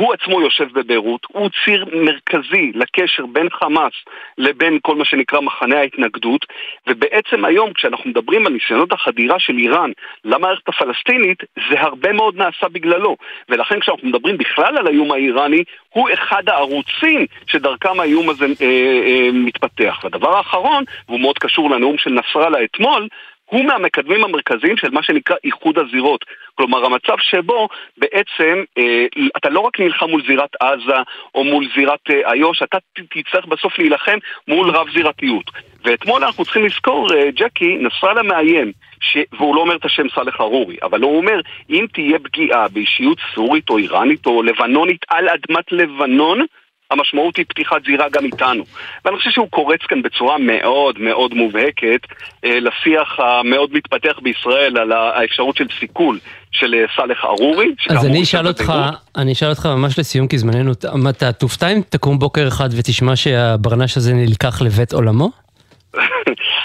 הוא עצמו יושב בביירות, הוא ציר מרכזי לקשר בין חמאס לבין כל מה שנקרא מחנה ההתנגדות, ובעצם היום כשאנחנו מדברים על ניסיונות החדירה של איראן למערכת הפלסטינית, זה הרבה מאוד נעשה בגללו, ולכן כשאנחנו מדברים בכלל על האיום האיראני, הוא אחד הערוצים שדרכם האיום הזה אה, אה, מתפתח. והדבר האחרון, והוא מאוד קשור לנאום של נסראללה אתמול, הוא מהמקדמים המרכזיים של מה שנקרא איחוד הזירות. כלומר, המצב שבו בעצם אה, אתה לא רק נלחם מול זירת עזה או מול זירת איו"ש, אה, אתה תצטרך בסוף להילחם מול רב זירתיות. ואתמול אנחנו צריכים לזכור, אה, ג'קי, נסראללה מאיים, ש... והוא לא אומר את השם סלח ארורי, אבל הוא אומר, אם תהיה פגיעה באישיות סורית או איראנית או לבנונית על אדמת לבנון, המשמעות היא פתיחת זירה גם איתנו. ואני חושב שהוא קורץ כאן בצורה מאוד מאוד מובהקת לשיח המאוד מתפתח בישראל על האפשרות של סיכול של סלח ארורי. אז אני אשאל אותך, אני אשאל אותך ממש לסיום, כי זמננו, אתה תופתע אם תקום בוקר אחד ותשמע שהברנש הזה נלקח לבית עולמו?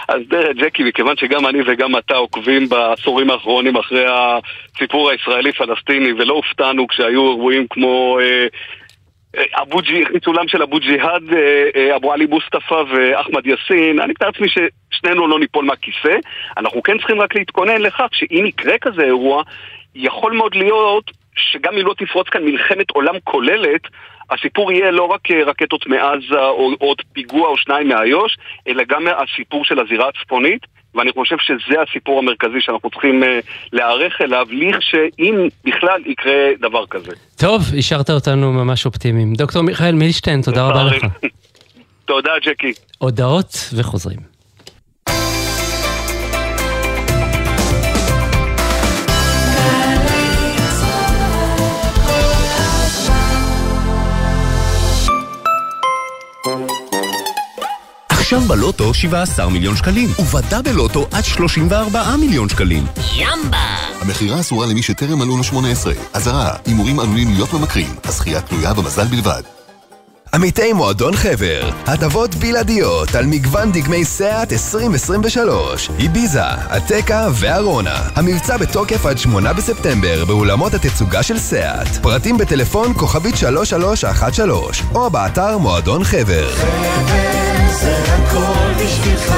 אז דרך ג'קי, מכיוון שגם אני וגם אתה עוקבים בעשורים האחרונים אחרי הסיפור הישראלי-פלסטיני, ולא הופתענו כשהיו אירועים כמו אבו ג'י, חיצולם של אבו ג'יהאד, אבו עלי מוסטפא ואחמד יאסין, אני מתאר לעצמי ששנינו לא ניפול מהכיסא. אנחנו כן צריכים רק להתכונן לכך שאם יקרה כזה אירוע, יכול מאוד להיות שגם אם לא תפרוץ כאן מלחמת עולם כוללת, הסיפור יהיה לא רק רקטות מעזה או עוד פיגוע או שניים מאיו"ש, אלא גם הסיפור של הזירה הצפונית, ואני חושב שזה הסיפור המרכזי שאנחנו צריכים להערך אליו, שאם בכלל יקרה דבר כזה. טוב, השארת אותנו ממש אופטימיים. דוקטור מיכאל מילשטיין, תודה רבה לך. תודה, ג'קי. הודעות וחוזרים. עכשיו בלוטו שבעה עשר מיליון שקלים, ובדה בלוטו עד שלושים וארבעה מיליון שקלים. ימבה! המחירה אסורה למי שטרם מלאו שמונה עשרה. אזהרה, הימורים עלולים להיות ממכרים, הזכייה תלויה במזל בלבד. עמיתי מועדון חבר, הטבות בלעדיות על מגוון דגמי סאט עשרים עשרים ושלוש, איביזה, אטקה וארונה. המבצע בתוקף עד שמונה בספטמבר באולמות התצוגה של סאט. פרטים בטלפון כוכבית שלוש שלוש אחת שלוש או באתר מועדון חבר. חבר זה הכל בשבילך,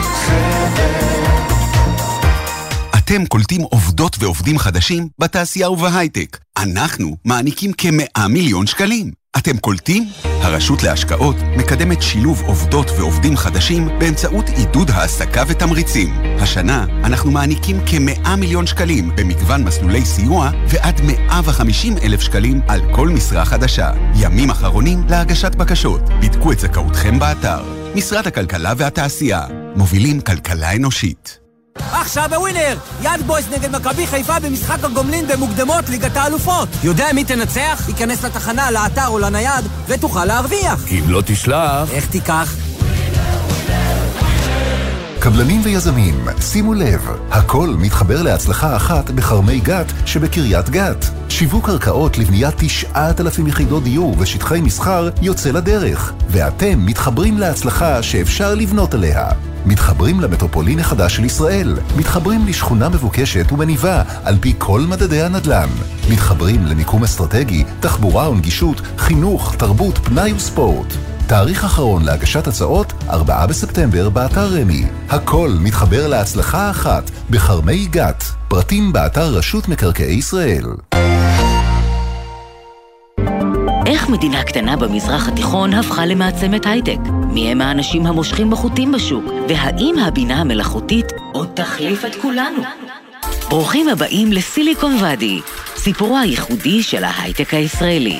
חבר. אתם קולטים עובדות ועובדים חדשים בתעשייה ובהייטק. אנחנו מעניקים כמאה מיליון שקלים. אתם קולטים? הרשות להשקעות מקדמת שילוב עובדות ועובדים חדשים באמצעות עידוד העסקה ותמריצים. השנה אנחנו מעניקים כמאה מיליון שקלים במגוון מסלולי סיוע ועד מאה וחמישים אלף שקלים על כל משרה חדשה. ימים אחרונים להגשת בקשות. בדקו את זכאותכם באתר. משרד הכלכלה והתעשייה. מובילים כלכלה אנושית. עכשיו בווינר, יד בויז נגד מכבי חיפה במשחק הגומלין במוקדמות ליגת האלופות. יודע מי תנצח? ייכנס לתחנה, לאתר או לנייד ותוכל להרוויח. אם לא תשלח, איך תיקח? קבלנים ויזמים, שימו לב, הכל מתחבר להצלחה אחת בחרמי גת שבקריית גת. שיווק קרקעות לבניית תשעת אלפים יחידות דיור ושטחי מסחר יוצא לדרך, ואתם מתחברים להצלחה שאפשר לבנות עליה. מתחברים למטרופולין החדש של ישראל, מתחברים לשכונה מבוקשת ומניבה על פי כל מדדי הנדל"ן, מתחברים למיקום אסטרטגי, תחבורה ונגישות, חינוך, תרבות, פנאי וספורט. תאריך אחרון להגשת הצעות, ארבעה בספטמבר באתר רמי. הכל מתחבר להצלחה אחת בחרמי גת. פרטים באתר רשות מקרקעי ישראל. איך מדינה קטנה במזרח התיכון הפכה למעצמת הייטק? מי הם האנשים המושכים בחוטים בשוק? והאם הבינה המלאכותית עוד תחליף את כולנו? ברוכים הבאים לסיליקון וואדי, סיפורו הייחודי של ההייטק הישראלי.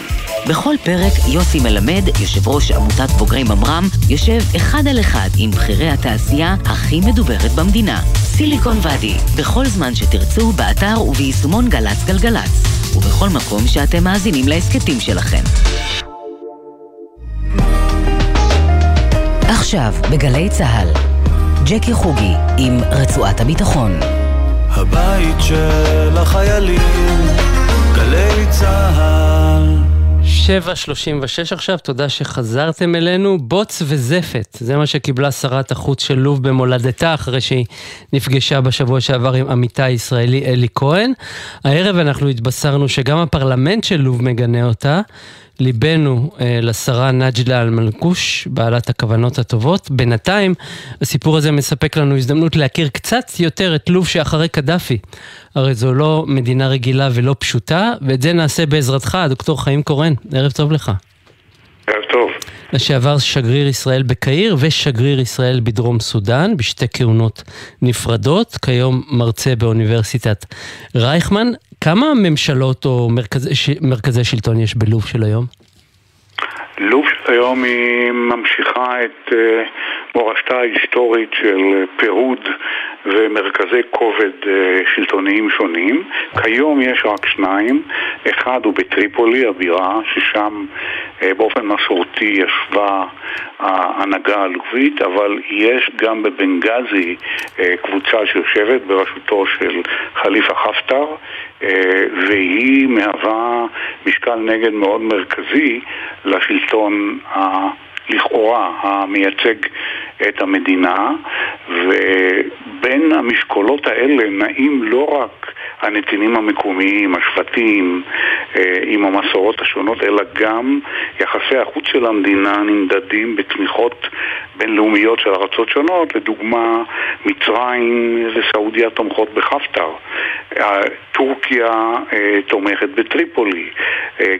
בכל פרק יוסי מלמד, יושב ראש עמותת בוגרי ממר"ם, יושב אחד על אחד עם בחירי התעשייה הכי מדוברת במדינה. סיליקון וואדי, בכל זמן שתרצו באתר וביישומון גלץ גלגלץ, ובכל מקום שאתם מאזינים להסקטים שלכם. עכשיו בגלי צהל, ג'קי חוגי עם רצועת הביטחון. הבית של החיילים, גלי צהל. שבע שלושים ושש עכשיו, תודה שחזרתם אלינו. בוץ וזפת, זה מה שקיבלה שרת החוץ של לוב במולדתה אחרי שהיא נפגשה בשבוע שעבר עם עמיתה הישראלי אלי כהן. הערב אנחנו התבשרנו שגם הפרלמנט של לוב מגנה אותה. ליבנו אה, לשרה נג'לה אל-מלכוש, בעלת הכוונות הטובות. בינתיים, הסיפור הזה מספק לנו הזדמנות להכיר קצת יותר את לוב שאחרי קדאפי. הרי זו לא מדינה רגילה ולא פשוטה, ואת זה נעשה בעזרתך, דוקטור חיים קורן. ערב טוב לך. ערב טוב. לשעבר שגריר ישראל בקהיר ושגריר ישראל בדרום סודן, בשתי כהונות נפרדות, כיום מרצה באוניברסיטת רייכמן. כמה ממשלות או מרכזי, מרכזי שלטון יש בלוב של היום? לוב של היום היא ממשיכה את מורשתה ההיסטורית של פירוד ומרכזי כובד שלטוניים שונים. כיום יש רק שניים, אחד הוא בטריפולי הבירה, ששם באופן מסורתי ישבה ההנהגה הלובית, אבל יש גם בבנגזי קבוצה שיושבת בראשותו של חליפה חפטר, והיא מהווה משקל נגד מאוד מרכזי לשלטון לכאורה המייצג את המדינה, ובין המשקולות האלה נעים לא רק הנתינים המקומיים, השבטים, עם המסורות השונות, אלא גם יחסי החוץ של המדינה נמדדים בתמיכות בינלאומיות של ארצות שונות, לדוגמה מצרים וסעודיה תומכות בחפטר, טורקיה תומכת בטריפולי,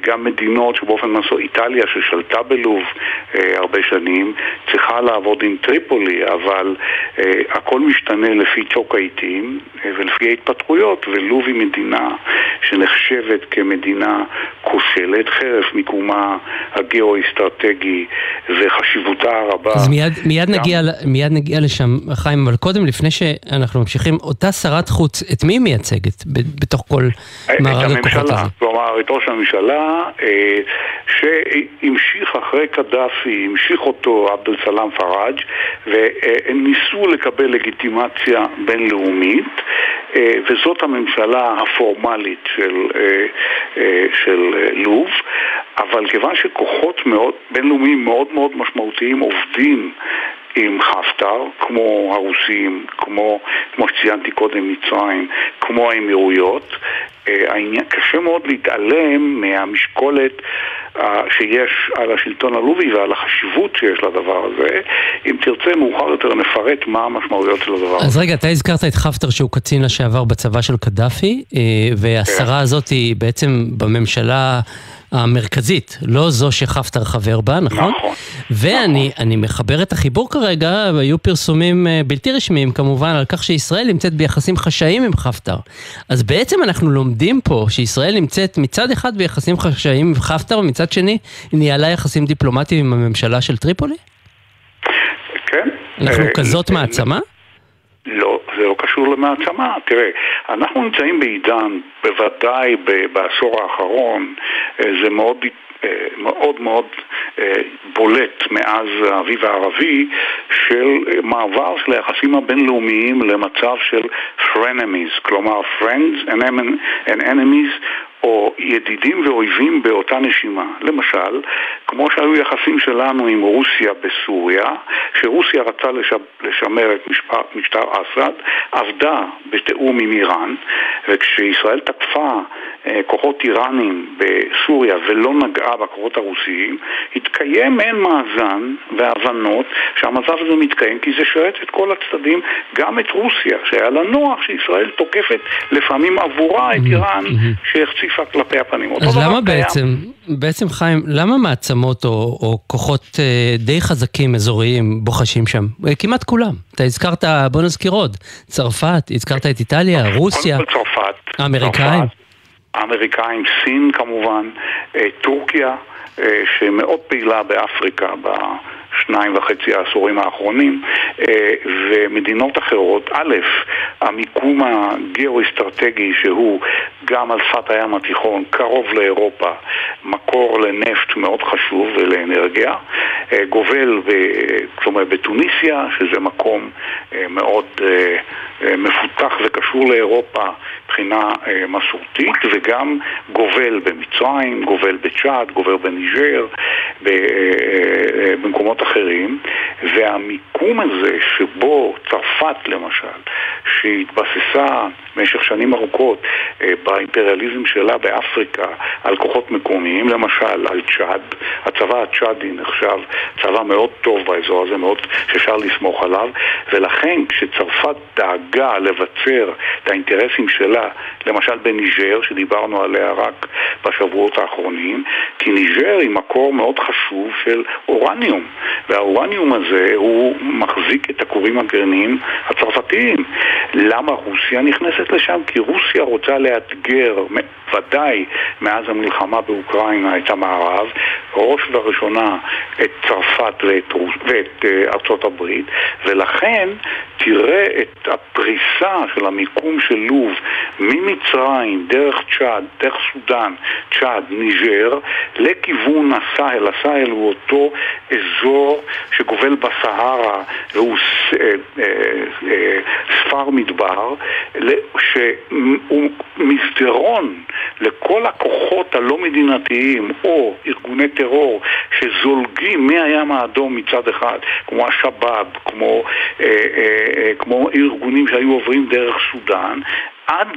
גם מדינות שבאופן מסוים, איטליה ששלטה בלוב הרבה שנים, צריכה לעבוד עם טריפולי, אבל הכל משתנה לפי צוק העיתים ולפי ההתפתחויות, ולוב היא מדינה שנחשבת כמדינה כושלת, חרף מיקומה הגיאו-אסטרטגי וחשיבותה הרבה. אז מיד, מיד, נגיע, מיד נגיע לשם, חיים, אבל קודם, לפני שאנחנו ממשיכים, אותה שרת חוץ, את מי מייצגת בתוך כל מארג הכוחות הזה? כלומר, את ראש הממשלה שהמשיך אחרי קדאפי, המשיך אותו עבד אל סלאם פראג', וניסו לקבל לגיטימציה בינלאומית, וזאת הממשלה הפורמלית של, של לוב, אבל כיוון שכוחות מאוד, בינלאומיים מאוד מאוד משמעותיים עובדים עם חפטר, כמו הרוסים, כמו, כמו שציינתי קודם מצרים, כמו האמירויות, העניין קשה מאוד להתעלם מהמשקולת שיש על השלטון הלובי ועל החשיבות שיש לדבר הזה. אם תרצה מאוחר יותר נפרט מה המשמעויות של הדבר הזה. אז רגע, אתה הזכרת את חפטר שהוא קצין לשעבר בצבא של קדאפי, והשרה הזאת היא בעצם בממשלה המרכזית, לא זו שחפטר חבר בה, נכון? נכון. ואני נכון. אני מחבר את החיבור כרגע, היו פרסומים בלתי רשמיים כמובן, על כך שישראל נמצאת ביחסים חשאיים עם חפטר. אז בעצם אנחנו לומדים פה שישראל נמצאת מצד אחד ביחסים חשאיים עם חפטר, ומצד שני ניהלה יחסים דיפלומטיים עם הממשלה של טריפולי? כן. אנחנו כזאת מעצמה? לא, זה לא קשור למעצמה. תראה, אנחנו נמצאים בעידן, בוודאי בעשור האחרון, זה מאוד מאוד מאוד בולט מאז האביב הערבי, של מעבר של היחסים הבינלאומיים למצב של frenemies, כלומר friends and enemies, או ידידים ואויבים באותה נשימה. למשל, כמו שהיו יחסים שלנו עם רוסיה בסוריה, שרוסיה רצה לשמר את משטר אסד, עבדה בתאום עם איראן, וכשישראל תקפה כוחות איראנים בסוריה ולא נגעה בכוחות הרוסיים, התקיים אין מאזן והבנות שהמצב הזה מתקיים, כי זה שרת את כל הצדדים, גם את רוסיה, שהיה לה נוח שישראל תוקפת לפעמים עבורה את איראן, שהחציפה כלפי הפנים. אז למה בעצם, בעצם חיים, למה מעצמה מסוימות או, או כוחות די חזקים אזוריים בוחשים שם, כמעט כולם. אתה הזכרת, בוא נזכיר עוד, צרפת, הזכרת את איטליה, רוסיה, צרפת, אמריקאים. אמריקאים, סין כמובן, טורקיה, שמאוד פעילה באפריקה בשניים וחצי העשורים האחרונים, ומדינות אחרות. א', המיקום הגיאו-אסטרטגי שהוא גם על שפת הים התיכון, קרוב לאירופה, מקור לנפט מאוד חשוב ולאנרגיה, גובל כלומר בתוניסיה, שזה מקום מאוד מפותח וקשור לאירופה מבחינה מסורתית, וגם גובל במצרים, גובל בצ'אד, גובל בניג'ר, במקומות אחרים. והמיקום הזה שבו צרפת למשל, שהתבססה במשך שנים ארוכות באימפריאליזם שלה באפריקה על כוחות מקומיים, למשל על צ'אד, הצבא הצ'אדי נחשב צבא מאוד טוב באזור הזה, מאוד שאפשר לסמוך עליו, ולכן כשצרפת דאגה לבצר את האינטרסים שלה, למשל בניג'ר שדיברנו עליה רק בשבועות האחרונים, כי ניג'ר היא מקור מאוד חשוב של אורניום, והאורניום הזה הוא מחזיק את הכורים הגרעיניים הצרפתיים. למה רוסיה נכנסת לשם? כי רוסיה רוצה לאתגר, ודאי מאז המלחמה באוקראינה, את המערב, ראש וראשונה את צרפת ואת, רוס... ואת ארצות הברית, ולכן תראה את הפריסה של המיקום של לוב ממצרים, דרך צ'אד, דרך סודן, צ'אד, ניג'ר, לכיוון הסהל. הסהל הוא אותו אזור שגובל בסהרה, והוא ספר מדבר, שהוא מסדרון לכל הכוחות הלא מדינתיים או ארגוני טרור שזולגים מהים האדום מצד אחד, כמו השבאב, כמו, אה, אה, כמו ארגונים שהיו עוברים דרך סודן, עד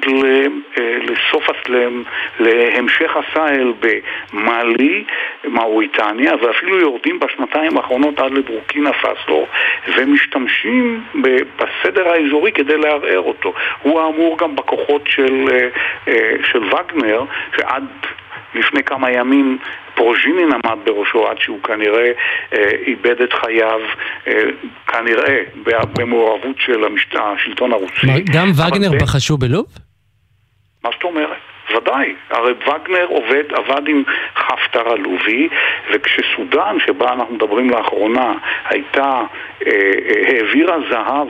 לסוף הסלם, להמשך הסהל במאלי, מאוריטניה, ואפילו יורדים בשנתיים האחרונות עד לבורקינה פאסו, ומשתמשים בסדר האזורי כדי לערער אותו. הוא אמור גם בכוחות של, של וגנר, שעד לפני כמה ימים פרוז'ינין עמד בראשו, עד שהוא כנראה איבד את חייו, כנראה במעורבות של השלטון הרוסי. גם וגנר בחשו בלוב? מה זאת אומרת? ודאי, הרי וגנר עובד, עבד עם חפטר הלובי, וכשסודן, שבה אנחנו מדברים לאחרונה, הייתה, אה, העבירה זהב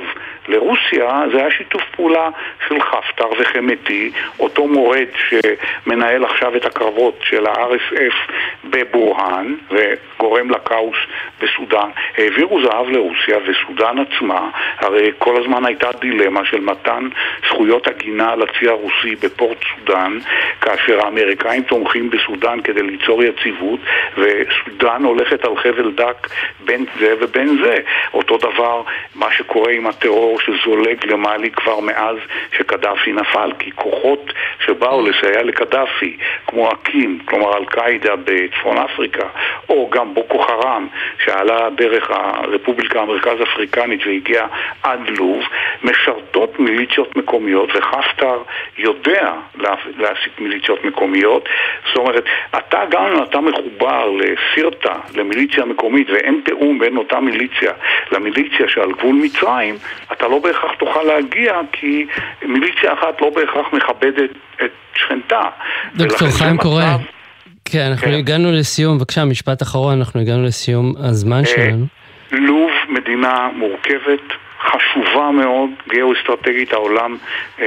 לרוסיה, זה היה שיתוף פעולה של חפטר וחמתי, אותו מורד שמנהל עכשיו את הקרבות של ה-אר אס אף בבורהאן, וגורם לקאוס בסודן. העבירו זהב לרוסיה, וסודן עצמה, הרי כל הזמן הייתה דילמה של מתן זכויות הגינה לצי הרוסי בפורט סודן, כאשר האמריקאים תומכים בסודן כדי ליצור יציבות, וסודן הולכת על חבל דק בין זה ובין זה. אותו דבר מה שקורה עם הטרור שזולג למעלי כבר מאז שקדאפי נפל, כי כוחות שבאו לסייע לקדאפי, כמו הקים, כלומר אל-קאידה בצפון אפריקה, או גם בוקו חרם שעלה דרך הרפובליקה המרכז אפריקנית והגיע עד לוב, משרתות מיליציות מקומיות, וחפטר יודע להפ... להסיק מיליציות מקומיות. זאת אומרת, אתה גם אם אתה מחובר לסירטה, למיליציה מקומית, ואין תאום בין אותה מיליציה למיליציה שעל גבול מצרים, אתה לא בהכרח תוכל להגיע, כי מיליציה אחת לא בהכרח מכבדת את שכנתה. דוקטור חיים קורא, כן, אנחנו כן. הגענו לסיום, בבקשה, משפט אחרון, אנחנו הגענו לסיום הזמן שלנו. לוב, מדינה מורכבת, חשובה מאוד, גיאו-אסטרטגית, העולם אה,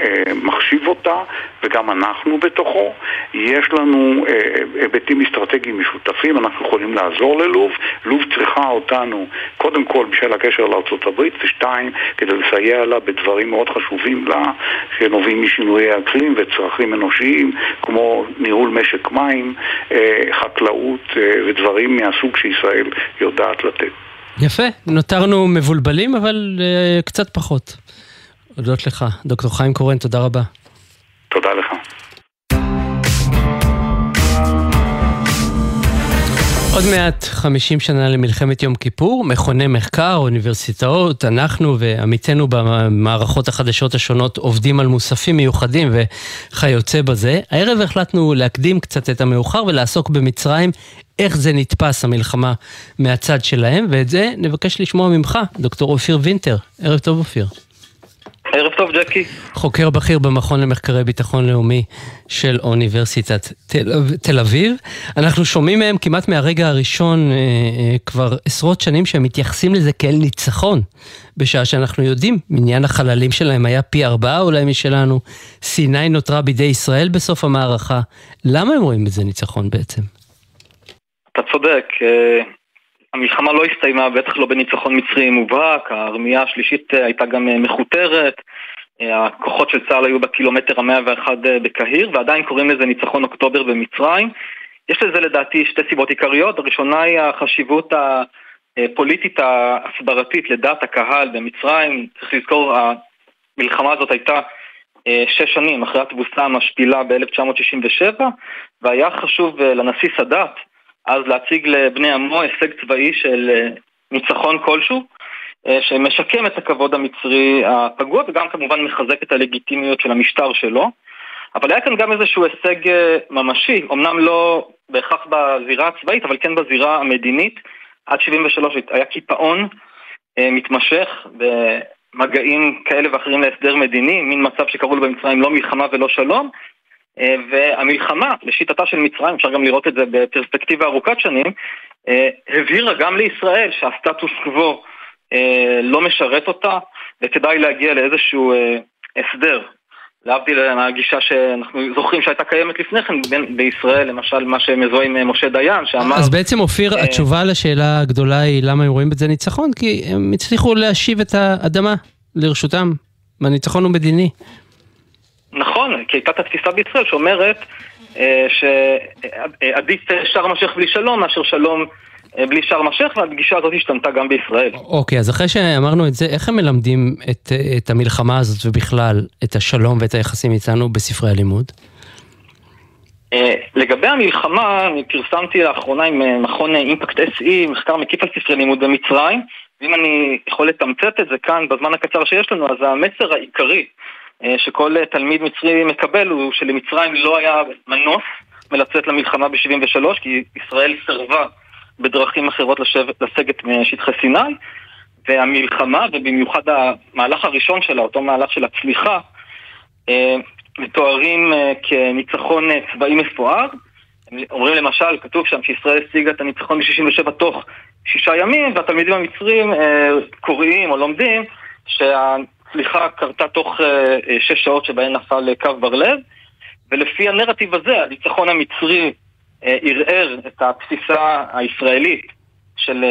אה, מחשיב אותה, וגם אנחנו בתוכו. יש לנו אה, היבטים אסטרטגיים משותפים, אנחנו יכולים לעזור ללוב. לוב צריכה אותנו, קודם כל, בשביל הקשר לארצות הברית, ושתיים, כדי לסייע לה בדברים מאוד חשובים לה, שנובעים משינויי אקלים וצרכים אנושיים, כמו ניהול משק מים, אה, חקלאות אה, ודברים מהסוג שישראל יודעת לתת. יפה, נותרנו מבולבלים, אבל uh, קצת פחות. הודות לך, דוקטור חיים קורן, תודה רבה. תודה לך. עוד מעט חמישים שנה למלחמת יום כיפור, מכוני מחקר, אוניברסיטאות, אנחנו ועמיתנו במערכות החדשות השונות עובדים על מוספים מיוחדים וכיוצא בזה. הערב החלטנו להקדים קצת את המאוחר ולעסוק במצרים, איך זה נתפס המלחמה מהצד שלהם, ואת זה נבקש לשמוע ממך, דוקטור אופיר וינטר. ערב טוב אופיר. ערב טוב ג'קי. חוקר בכיר במכון למחקרי ביטחון לאומי של אוניברסיטת תל אביב. אנחנו שומעים מהם כמעט מהרגע הראשון כבר עשרות שנים שהם מתייחסים לזה כאל ניצחון, בשעה שאנחנו יודעים מניין החללים שלהם היה פי ארבעה אולי משלנו, סיני נותרה בידי ישראל בסוף המערכה. למה הם רואים בזה ניצחון בעצם? אתה צודק, המלחמה לא הסתיימה, בטח לא בניצחון מצרי מובהק, הרמייה השלישית הייתה גם מחותרת, הכוחות של צה"ל היו בקילומטר מאה ואחד בקהיר, ועדיין קוראים לזה ניצחון אוקטובר במצרים. יש לזה לדעתי שתי סיבות עיקריות, הראשונה היא החשיבות הפוליטית ההסברתית לדעת הקהל במצרים. צריך לזכור, המלחמה הזאת הייתה שש שנים אחרי התבוסה המשפילה ב-אלף תשע מאות שישים ושבע, והיה חשוב לנשיא סאדאת, אז להציג לבני עמו הישג צבאי של ניצחון כלשהו, שמשקם את הכבוד המצרי הפגוע, וגם כמובן מחזק את הלגיטימיות של המשטר שלו. אבל היה כאן גם איזשהו הישג ממשי, אמנם לא בהכרח בזירה הצבאית, אבל כן בזירה המדינית. עד שבעים ושלוש היה קיפאון מתמשך במגעים כאלה ואחרים להסדר מדיני, מין מצב שקראו לו במצרים לא מלחמה ולא שלום, והמלחמה, לשיטתה של מצרים, אפשר גם לראות את זה בפרספקטיבה ארוכת שנים, הבהירה גם לישראל שהסטטוס קוו לא משרת אותה, וכדאי להגיע לאיזשהו הסדר. להבדיל מהגישה שאנחנו זוכרים שהייתה קיימת לפני כן בישראל, למשל מה שמזוהה עם משה דיין, שאמר... אז בעצם אופיר, התשובה לשאלה הגדולה היא למה הם רואים בזה ניצחון, כי הם הצליחו להשיב את האדמה לרשותם, והניצחון הוא מדיני. נכון, כי הייתה התפיסה בישראל שאומרת אה, שעדיף שער משך בלי שלום מאשר שלום אה, בלי שער משך, והפגישה הזאת השתנתה גם בישראל. אוקיי, אז אחרי שאמרנו את זה, איך הם מלמדים את, את המלחמה הזאת ובכלל את השלום ואת היחסים איתנו בספרי הלימוד? אה, לגבי המלחמה, אני פרסמתי לאחרונה עם מכון אימפקט אס אי, מחקר מקיף על ספרי לימוד במצרים, ואם אני יכול לתמצת את זה כאן בזמן הקצר שיש לנו, אז המסר העיקרי שכל תלמיד מצרי מקבל הוא שלמצרים לא היה מנוס מלצאת למלחמה ב-שבעים ושלוש, כי ישראל סרבה בדרכים אחרות לסגת משטחי סיני, והמלחמה ובמיוחד המהלך הראשון שלה, אותו מהלך של הצליחה, מתוארים כניצחון צבאי מפואר. אומרים למשל, כתוב שם שישראל השיגה את הניצחון ב-שישים ושבע תוך שישה ימים, והתלמידים המצרים קוראים או לומדים שה... סליחה, קרתה תוך שש שעות שבהן נפל קו ברלב, ולפי הנרטיב הזה, הניצחון המצרי ערער את התפיסה הישראלית של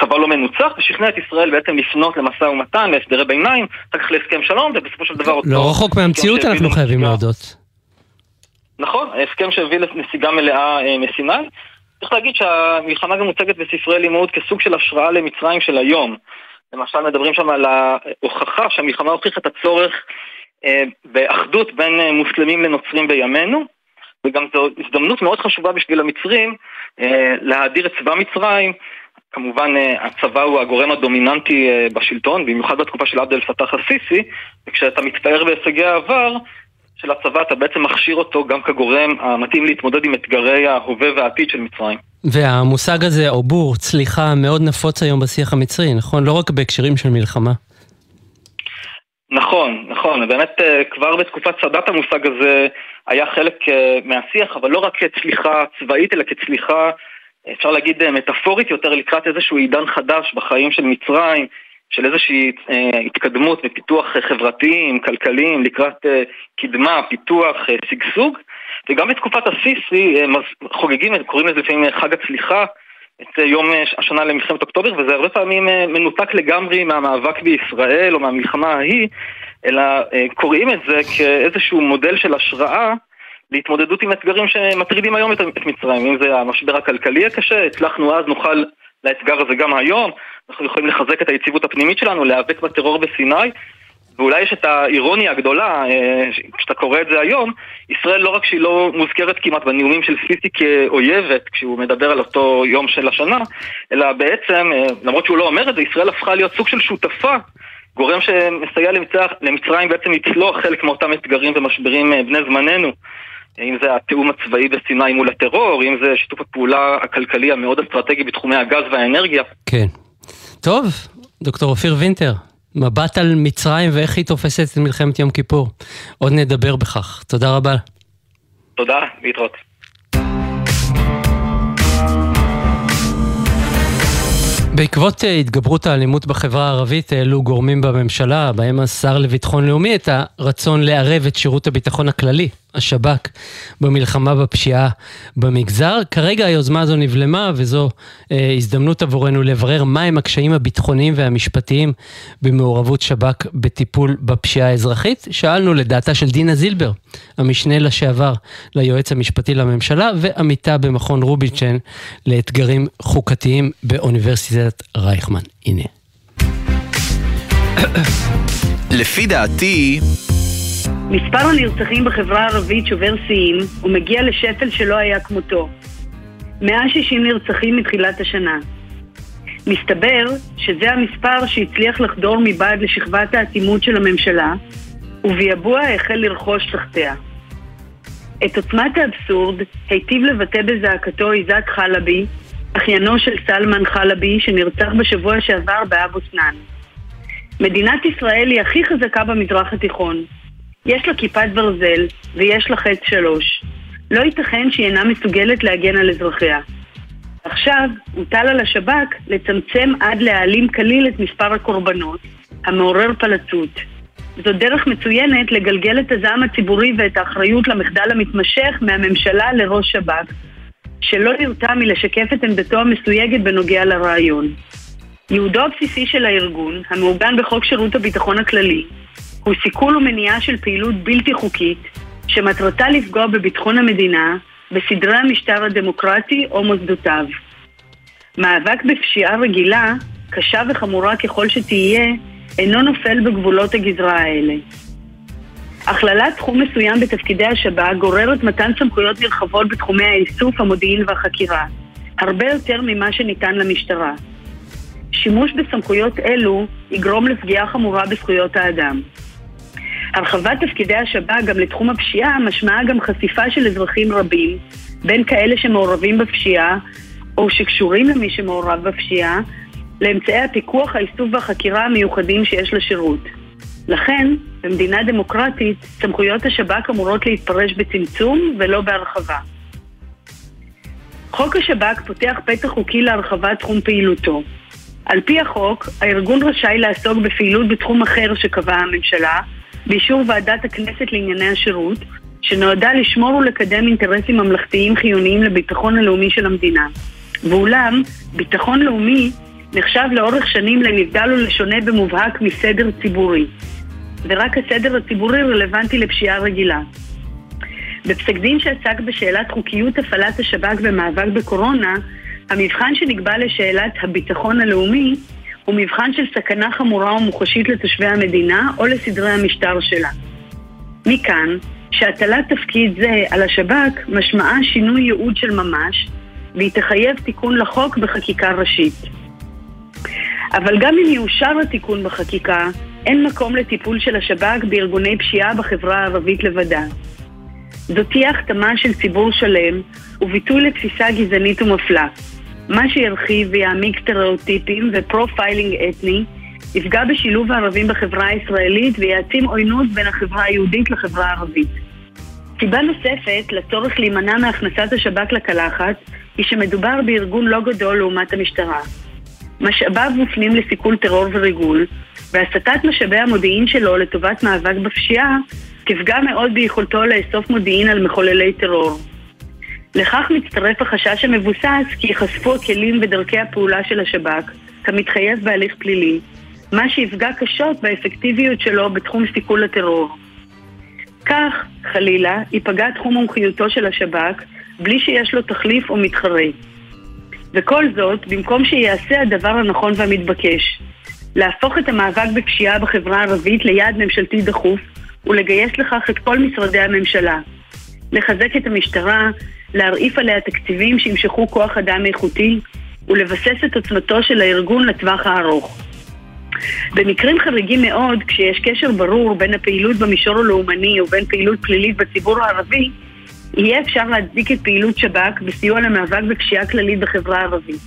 צבא לא מנוצח, ושכנע את ישראל בעצם לפנות למשא ומתן, להסדרי ביניים, אחר כך להסכם שלום, ובסופו של דבר... לא רחוק מהמציאות אנחנו חייבים להודות. נכון, ההסכם שהביא לנסיגה מלאה מסיני. צריך להגיד שהמלחמה גם מוצגת בספרי לימוד כסוג של השראה למצרים של היום. למשל מדברים שם על ההוכחה שהמלחמה הוכיחה את הצורך באחדות בין מוסלמים לנוצרים בימינו, וגם זו הזדמנות מאוד חשובה בשביל המצרים להאדיר את צבא מצרים. כמובן הצבא הוא הגורם הדומיננטי בשלטון, במיוחד בתקופה של עבד אל פתח הסיסי, וכשאתה מתפאר בהישגי העבר של הצבא אתה בעצם מכשיר אותו גם כגורם המתאים להתמודד עם אתגרי ההווה והעתיד של מצרים. והמושג הזה, עובור, צליחה, מאוד נפוץ היום בשיח המצרי, נכון? לא רק בהקשרים של מלחמה. נכון, נכון. באמת כבר בתקופת סאדאת המושג הזה היה חלק מהשיח, אבל לא רק כצליחה צבאית, אלא כצליחה, אפשר להגיד, מטאפורית יותר לקראת איזשהו עידן חדש בחיים של מצרים, של איזושהי התקדמות ופיתוח חברתיים, כלכליים, לקראת קדמה, פיתוח, סגסוג. וגם בתקופת הסיסי חוגגים, קוראים לזה לפעמים חג הצליחה, את יום השנה למלחמת אוקטובר, וזה הרבה פעמים מנותק לגמרי מהמאבק בישראל או מהמלחמה ההיא, אלא קוראים את זה כאיזשהו מודל של השראה להתמודדות עם אתגרים שמטרידים היום את מצרים. אם זה המשבר הכלכלי הקשה, הצלחנו אז, נוכל לאתגר הזה גם היום, אנחנו יכולים לחזק את היציבות הפנימית שלנו, להיאבק בטרור בסיני, ואולי יש את האירוניה הגדולה, כשאתה קורא את זה היום, ישראל לא רק שהיא לא מוזכרת כמעט בנאומים של סיסי כאויבת, כשהוא מדבר על אותו יום של השנה, אלא בעצם, למרות שהוא לא אומר את זה, ישראל הפכה להיות סוג של שותפה, גורם שמסייע למצרים בעצם לצלוח חלק מאותם אתגרים ומשברים בני זמננו. אם זה התיאום הצבאי בסיני מול הטרור, אם זה שיתוף הפעולה הכלכלי המאוד אסטרטגי בתחומי הגז והאנרגיה. כן. טוב, דוקטור אופיר וינטר, מבט על מצרים ואיך היא תופסת את מלחמת יום כיפור. עוד נדבר בכך. תודה רבה. תודה, להתראות. בעקבות התגברות האלימות בחברה הערבית העלו גורמים בממשלה, בהם השר לביטחון לאומי, את הרצון לערב את שירות הביטחון הכללי, השב"כ, במלחמה בפשיעה במגזר. כרגע היוזמה הזו נבלמה, וזו אה, הזדמנות עבורנו לברר מהם הקשיים הביטחוניים והמשפטיים במעורבות שב"כ בטיפול בפשיעה האזרחית. שאלנו לדעתה של דינה זילבר, המשנה לשעבר ליועץ המשפטי לממשלה, ועמיתה במכון רובינשטיין לאתגרים חוקתיים באוניברסיטת רייכמן. הנה. לפי דעתי... מספר הנרצחים בחברה הערבית שובר שיאים ומגיע לשפל שלא היה כמותו. מאה ושישים נרצחים מתחילת השנה. מסתבר שזה המספר שהצליח לחדור מבעד לשכבת האטימות של הממשלה, וביבוע החל לרחוש תחתיה. את עוצמת האבסורד היטיב לבטא בזעקתו איזק חלבי, אחיינו של סלמן חלבי שנרצח בשבוע שעבר באבו סנאן. מדינת ישראל היא הכי חזקה במזרח התיכון. יש לה כיפת ברזל ויש לה חץ שלוש. לא ייתכן שהיא אינה מסוגלת להגן על אזרחיה. עכשיו הוטל על השב"כ לצמצם עד להעלים כליל את מספר הקורבנות, המעורר פלצות. זו דרך מצוינת לגלגל את הזעם הציבורי ואת האחריות למחדל המתמשך מהממשלה לראש שב"כ, שלא נרתע מלשקף את עמדתו המסויגת בנוגע לרעיון. ייעודו הבסיסי של הארגון, המעוגן בחוק שירות הביטחון הכללי, הוא סיכול ומניעה של פעילות בלתי חוקית שמטרתה לפגוע בביטחון המדינה, בסדרי המשטר הדמוקרטי או מוסדותיו. מאבק בפשיעה רגילה, קשה וחמורה ככל שתהיה, אינו נופל בגבולות הגזרה האלה. הכללת תחום מסוים בתפקידי השב"כ גוררת מתן סמכויות נרחבות בתחומי האיסוף, המודיעין והחקירה, הרבה יותר ממה שניתן למשטרה. שימוש בסמכויות אלו יגרום לפגיעה חמורה בזכויות האדם. הרחבת תפקידי השב"כ גם לתחום הפשיעה משמעה גם חשיפה של אזרחים רבים, בין כאלה שמעורבים בפשיעה או שקשורים למי שמעורב בפשיעה, לאמצעי הפיקוח, האיסוף והחקירה המיוחדים שיש לשירות. לכן, במדינה דמוקרטית, סמכויות השב"כ אמורות להתפרש בצמצום ולא בהרחבה. חוק השב"כ פותח פתח חוקי להרחבת תחום פעילותו. על פי החוק, הארגון רשאי לעסוק בפעילות בתחום אחר שקבעה הממשלה, באישור ועדת הכנסת לענייני השירות, שנועדה לשמור ולקדם אינטרסים ממלכתיים חיוניים לביטחון הלאומי של המדינה. ואולם, ביטחון לאומי נחשב לאורך שנים לנבדל ולשונה במובהק מסדר ציבורי. ורק הסדר הציבורי רלוונטי לפשיעה רגילה. בפסק דין שעסק בשאלת חוקיות הפעלת השב"כ במאבק בקורונה, המבחן שנקבע לשאלת הביטחון הלאומי הוא מבחן של סכנה חמורה ומוחשית לתושבי המדינה או לסדרי המשטר שלה. מכאן, שהטלת תפקיד זה על השב"כ משמעה שינוי ייעוד של ממש, והיא תחייב תיקון לחוק בחקיקה ראשית. אבל גם אם יאושר התיקון בחקיקה, אין מקום לטיפול של השב"כ בארגוני פשיעה בחברה הערבית לבדה. זו תהיה החתמה של ציבור שלם וביטוי לתפיסה גזענית ומפלה. מה שירחיב ויעמיק סטריאוטיפים ופרופיילינג אתני, יפגע בשילוב הערבים בחברה הישראלית ויעצים עוינות בין החברה היהודית לחברה הערבית. סיבה נוספת לצורך להימנע מהכנסת השב"כ לקלחת היא שמדובר בארגון לא גדול לעומת המשטרה. משאביו מופנים לסיכול טרור וריגול, והסטת משאבי המודיעין שלו לטובת מאבק בפשיעה תפגע מאוד ביכולתו לאסוף מודיעין על מחוללי טרור. לכך מצטרף החשש המבוסס כי יחשפו הכלים ודרכי הפעולה של השב"כ כמתחייב בהליך פלילי, מה שיפגע קשות באפקטיביות שלו בתחום סיכול הטרור. כך, חלילה, ייפגע תחום מומחיותו של השב"כ בלי שיש לו תחליף או מתחרה. וכל זאת, במקום שיעשה הדבר הנכון והמתבקש, להפוך את המאבק בפשיעה בחברה הערבית ליעד ממשלתי דחוף ולגייס לכך את כל משרדי הממשלה. לחזק את המשטרה, להרעיף עליה תקציבים שימשכו כוח אדם איכותי ולבסס את עוצמתו של הארגון לטווח הארוך. במקרים חריגים מאוד, כשיש קשר ברור בין הפעילות במישור הלאומני ובין פעילות פלילית בציבור הערבי, יהיה אפשר להצדיק את פעילות שב"כ בסיוע למאבק בפשיעה כללית בחברה הערבית.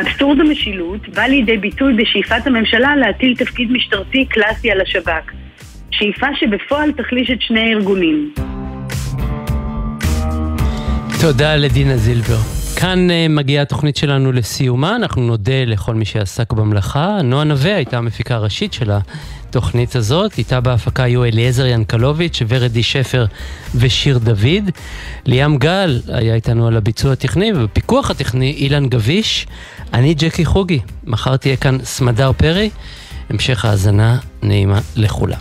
אבסורד המשילות בא לידי ביטוי בשאיפת הממשלה להטיל תפקיד משטרתי קלאסי על השב"כ, שאיפה שבפועל תחליש את שני הארגונים. תודה לדינה זילבר. כאן מגיעה התוכנית שלנו לסיומה, אנחנו נודה לכל מי שעסק במלאכה. נועה נווה הייתה המפיקה הראשית של התוכנית הזאת, איתה בהפקה היו אליעזר ינקלוביץ', ורדי שפר ושיר דוד. ליאם גל היה איתנו על הביצוע הטכני, ובפיקוח הטכני אילן גביש. אני ג'קי חוגי, מחר תהיה כאן סמדר פרי, המשך האזנה נעימה לכולם.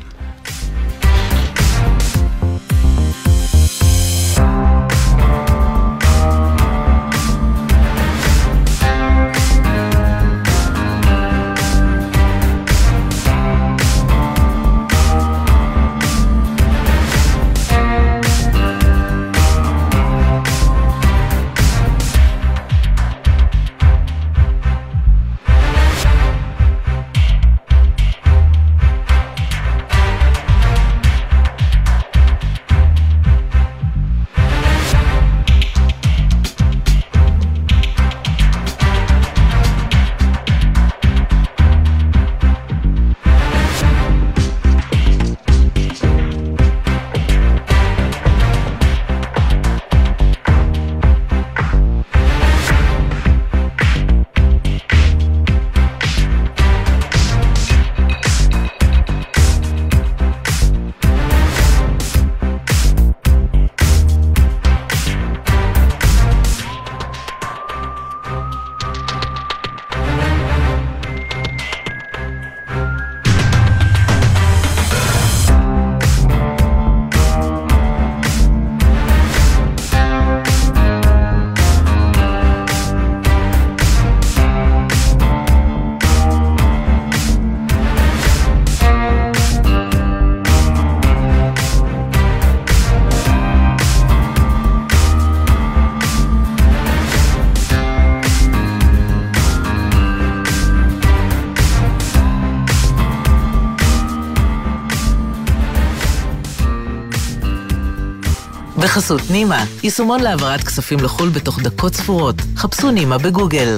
בחסות נימה, יישומון להעברת כספים לחול בתוך דקות ספורות. חפשו נימה בגוגל.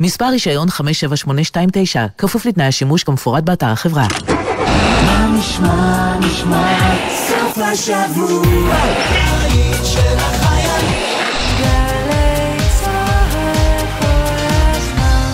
מספר רישיון חמש שבע שמונה שתיים תשע, כפוף לתנאי השימוש כמפורט באתר החברה. מה נשמע, נשמע, סוף השבוע. היית של החיילים. גלי צהר כל הזמן.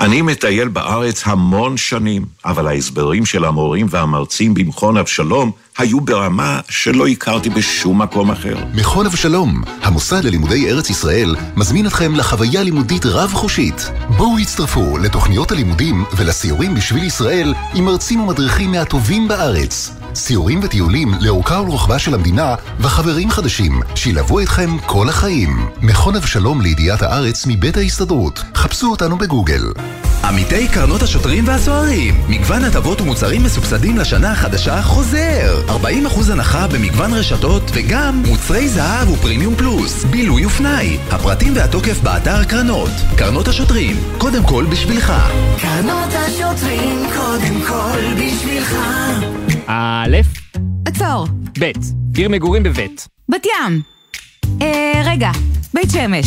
אני מטייל בארץ המון שנים, אבל ההסברים של המורים והמרצים במכון אבשלום היו ברמה שלא הכרתי בשום מקום אחר. מכון אבשלום, המוסד ללימודי ארץ ישראל, מזמין אתכם לחוויה לימודית רב-חושית. בואו יצטרפו לתוכניות הלימודים ולסיורים בשביל ישראל עם מרצים ומדריכים מהטובים בארץ. סיורים וטיולים לאורכה ולרוחבה של המדינה וחברים חדשים שילוו אתכם כל החיים. מכון אבשלום לידיעת הארץ מבית ההסתדרות. חפשו אותנו בגוגל. עמיתי קרנות השוטרים והסוהרים, מגוון הטבות ומוצרים מסובסדים לשנה החדשה חוזר. ארבעים אחוז הנחה במגוון רשתות וגם מוצרי זהב ופרימיום פלוס, בילוי ופנאי. הפרטים והתוקף באתר קרנות. קרנות השוטרים, קודם כל בשבילך. קרנות השוטרים, קודם כל בשבילך. א', עצור. ב', עיר מגורים בבית. בת ים. אה, רגע, בית שמש.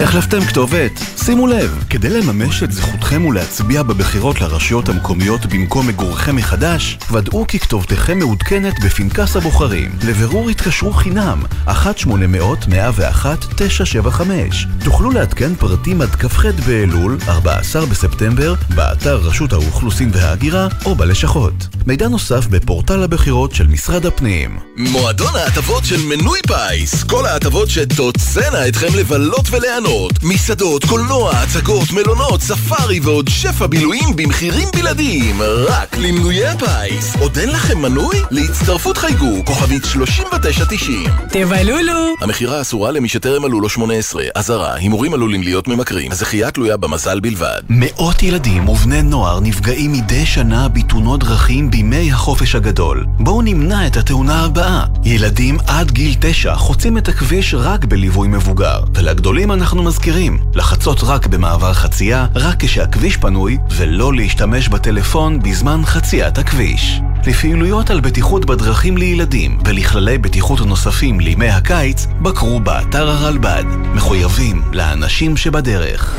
החלפתם כתובת? שימו לב, כדי לממש את זכותכם ולהצביע בבחירות לרשויות המקומיות במקום מגורכם מחדש, ודאו כי כתובתכם מעודכנת בפנקס הבוחרים. לבירור התקשרו חינם, אחת שמונה אפס אפס אחת אפס אפס אחת תשע שבע חמש. תוכלו לעדכן פרטים עד כ"ח באלול, ארבעה עשר בספטמבר, באתר רשות האוכלוסין וההגירה או בלשכות. מידע נוסף בפורטל הבחירות של משרד הפנים. מועדון ההטבות של מנוי פיס, כל ההטבות שתוצאנה אתכם לבלות ולענות, מסעדות, קולנוע, קולנוע, הצגות, מלונות, ספארי ועוד שפע בילויים במחירים בלעדיים, רק למנויי הפיס. עוד אין לכם מנוי? להצטרפות חייגו, כוכבית שלושים ותשע תשעים. תבלולו! המחירה אסורה למי שטרם עלו לו שמונה עשרה. אזהרה, הימורים עלולים להיות ממכרים. הזכייה תלויה במזל בלבד. מאות ילדים ובני נוער נפגעים מדי שנה בתאונות דרכים בימי החופש הגדול. בואו נמנע את התאונה הבאה. ילדים עד גיל תשע חוצים את הכביש רק בליווי מבוגר. ולגדולים אנחנו מזכירים, לחצות רק במעבר חצייה, רק כשהכביש פנוי, ולא להשתמש בטלפון בזמן חציית הכביש. לפעילויות על בטיחות בדרכים לילדים ולכללי בטיחות נוספים לימי הקיץ, בקרו באתר הרלב"ד. מחויבים לאנשים שבדרך.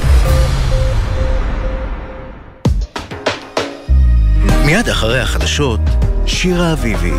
מיד אחרי החדשות, שירה אביבי.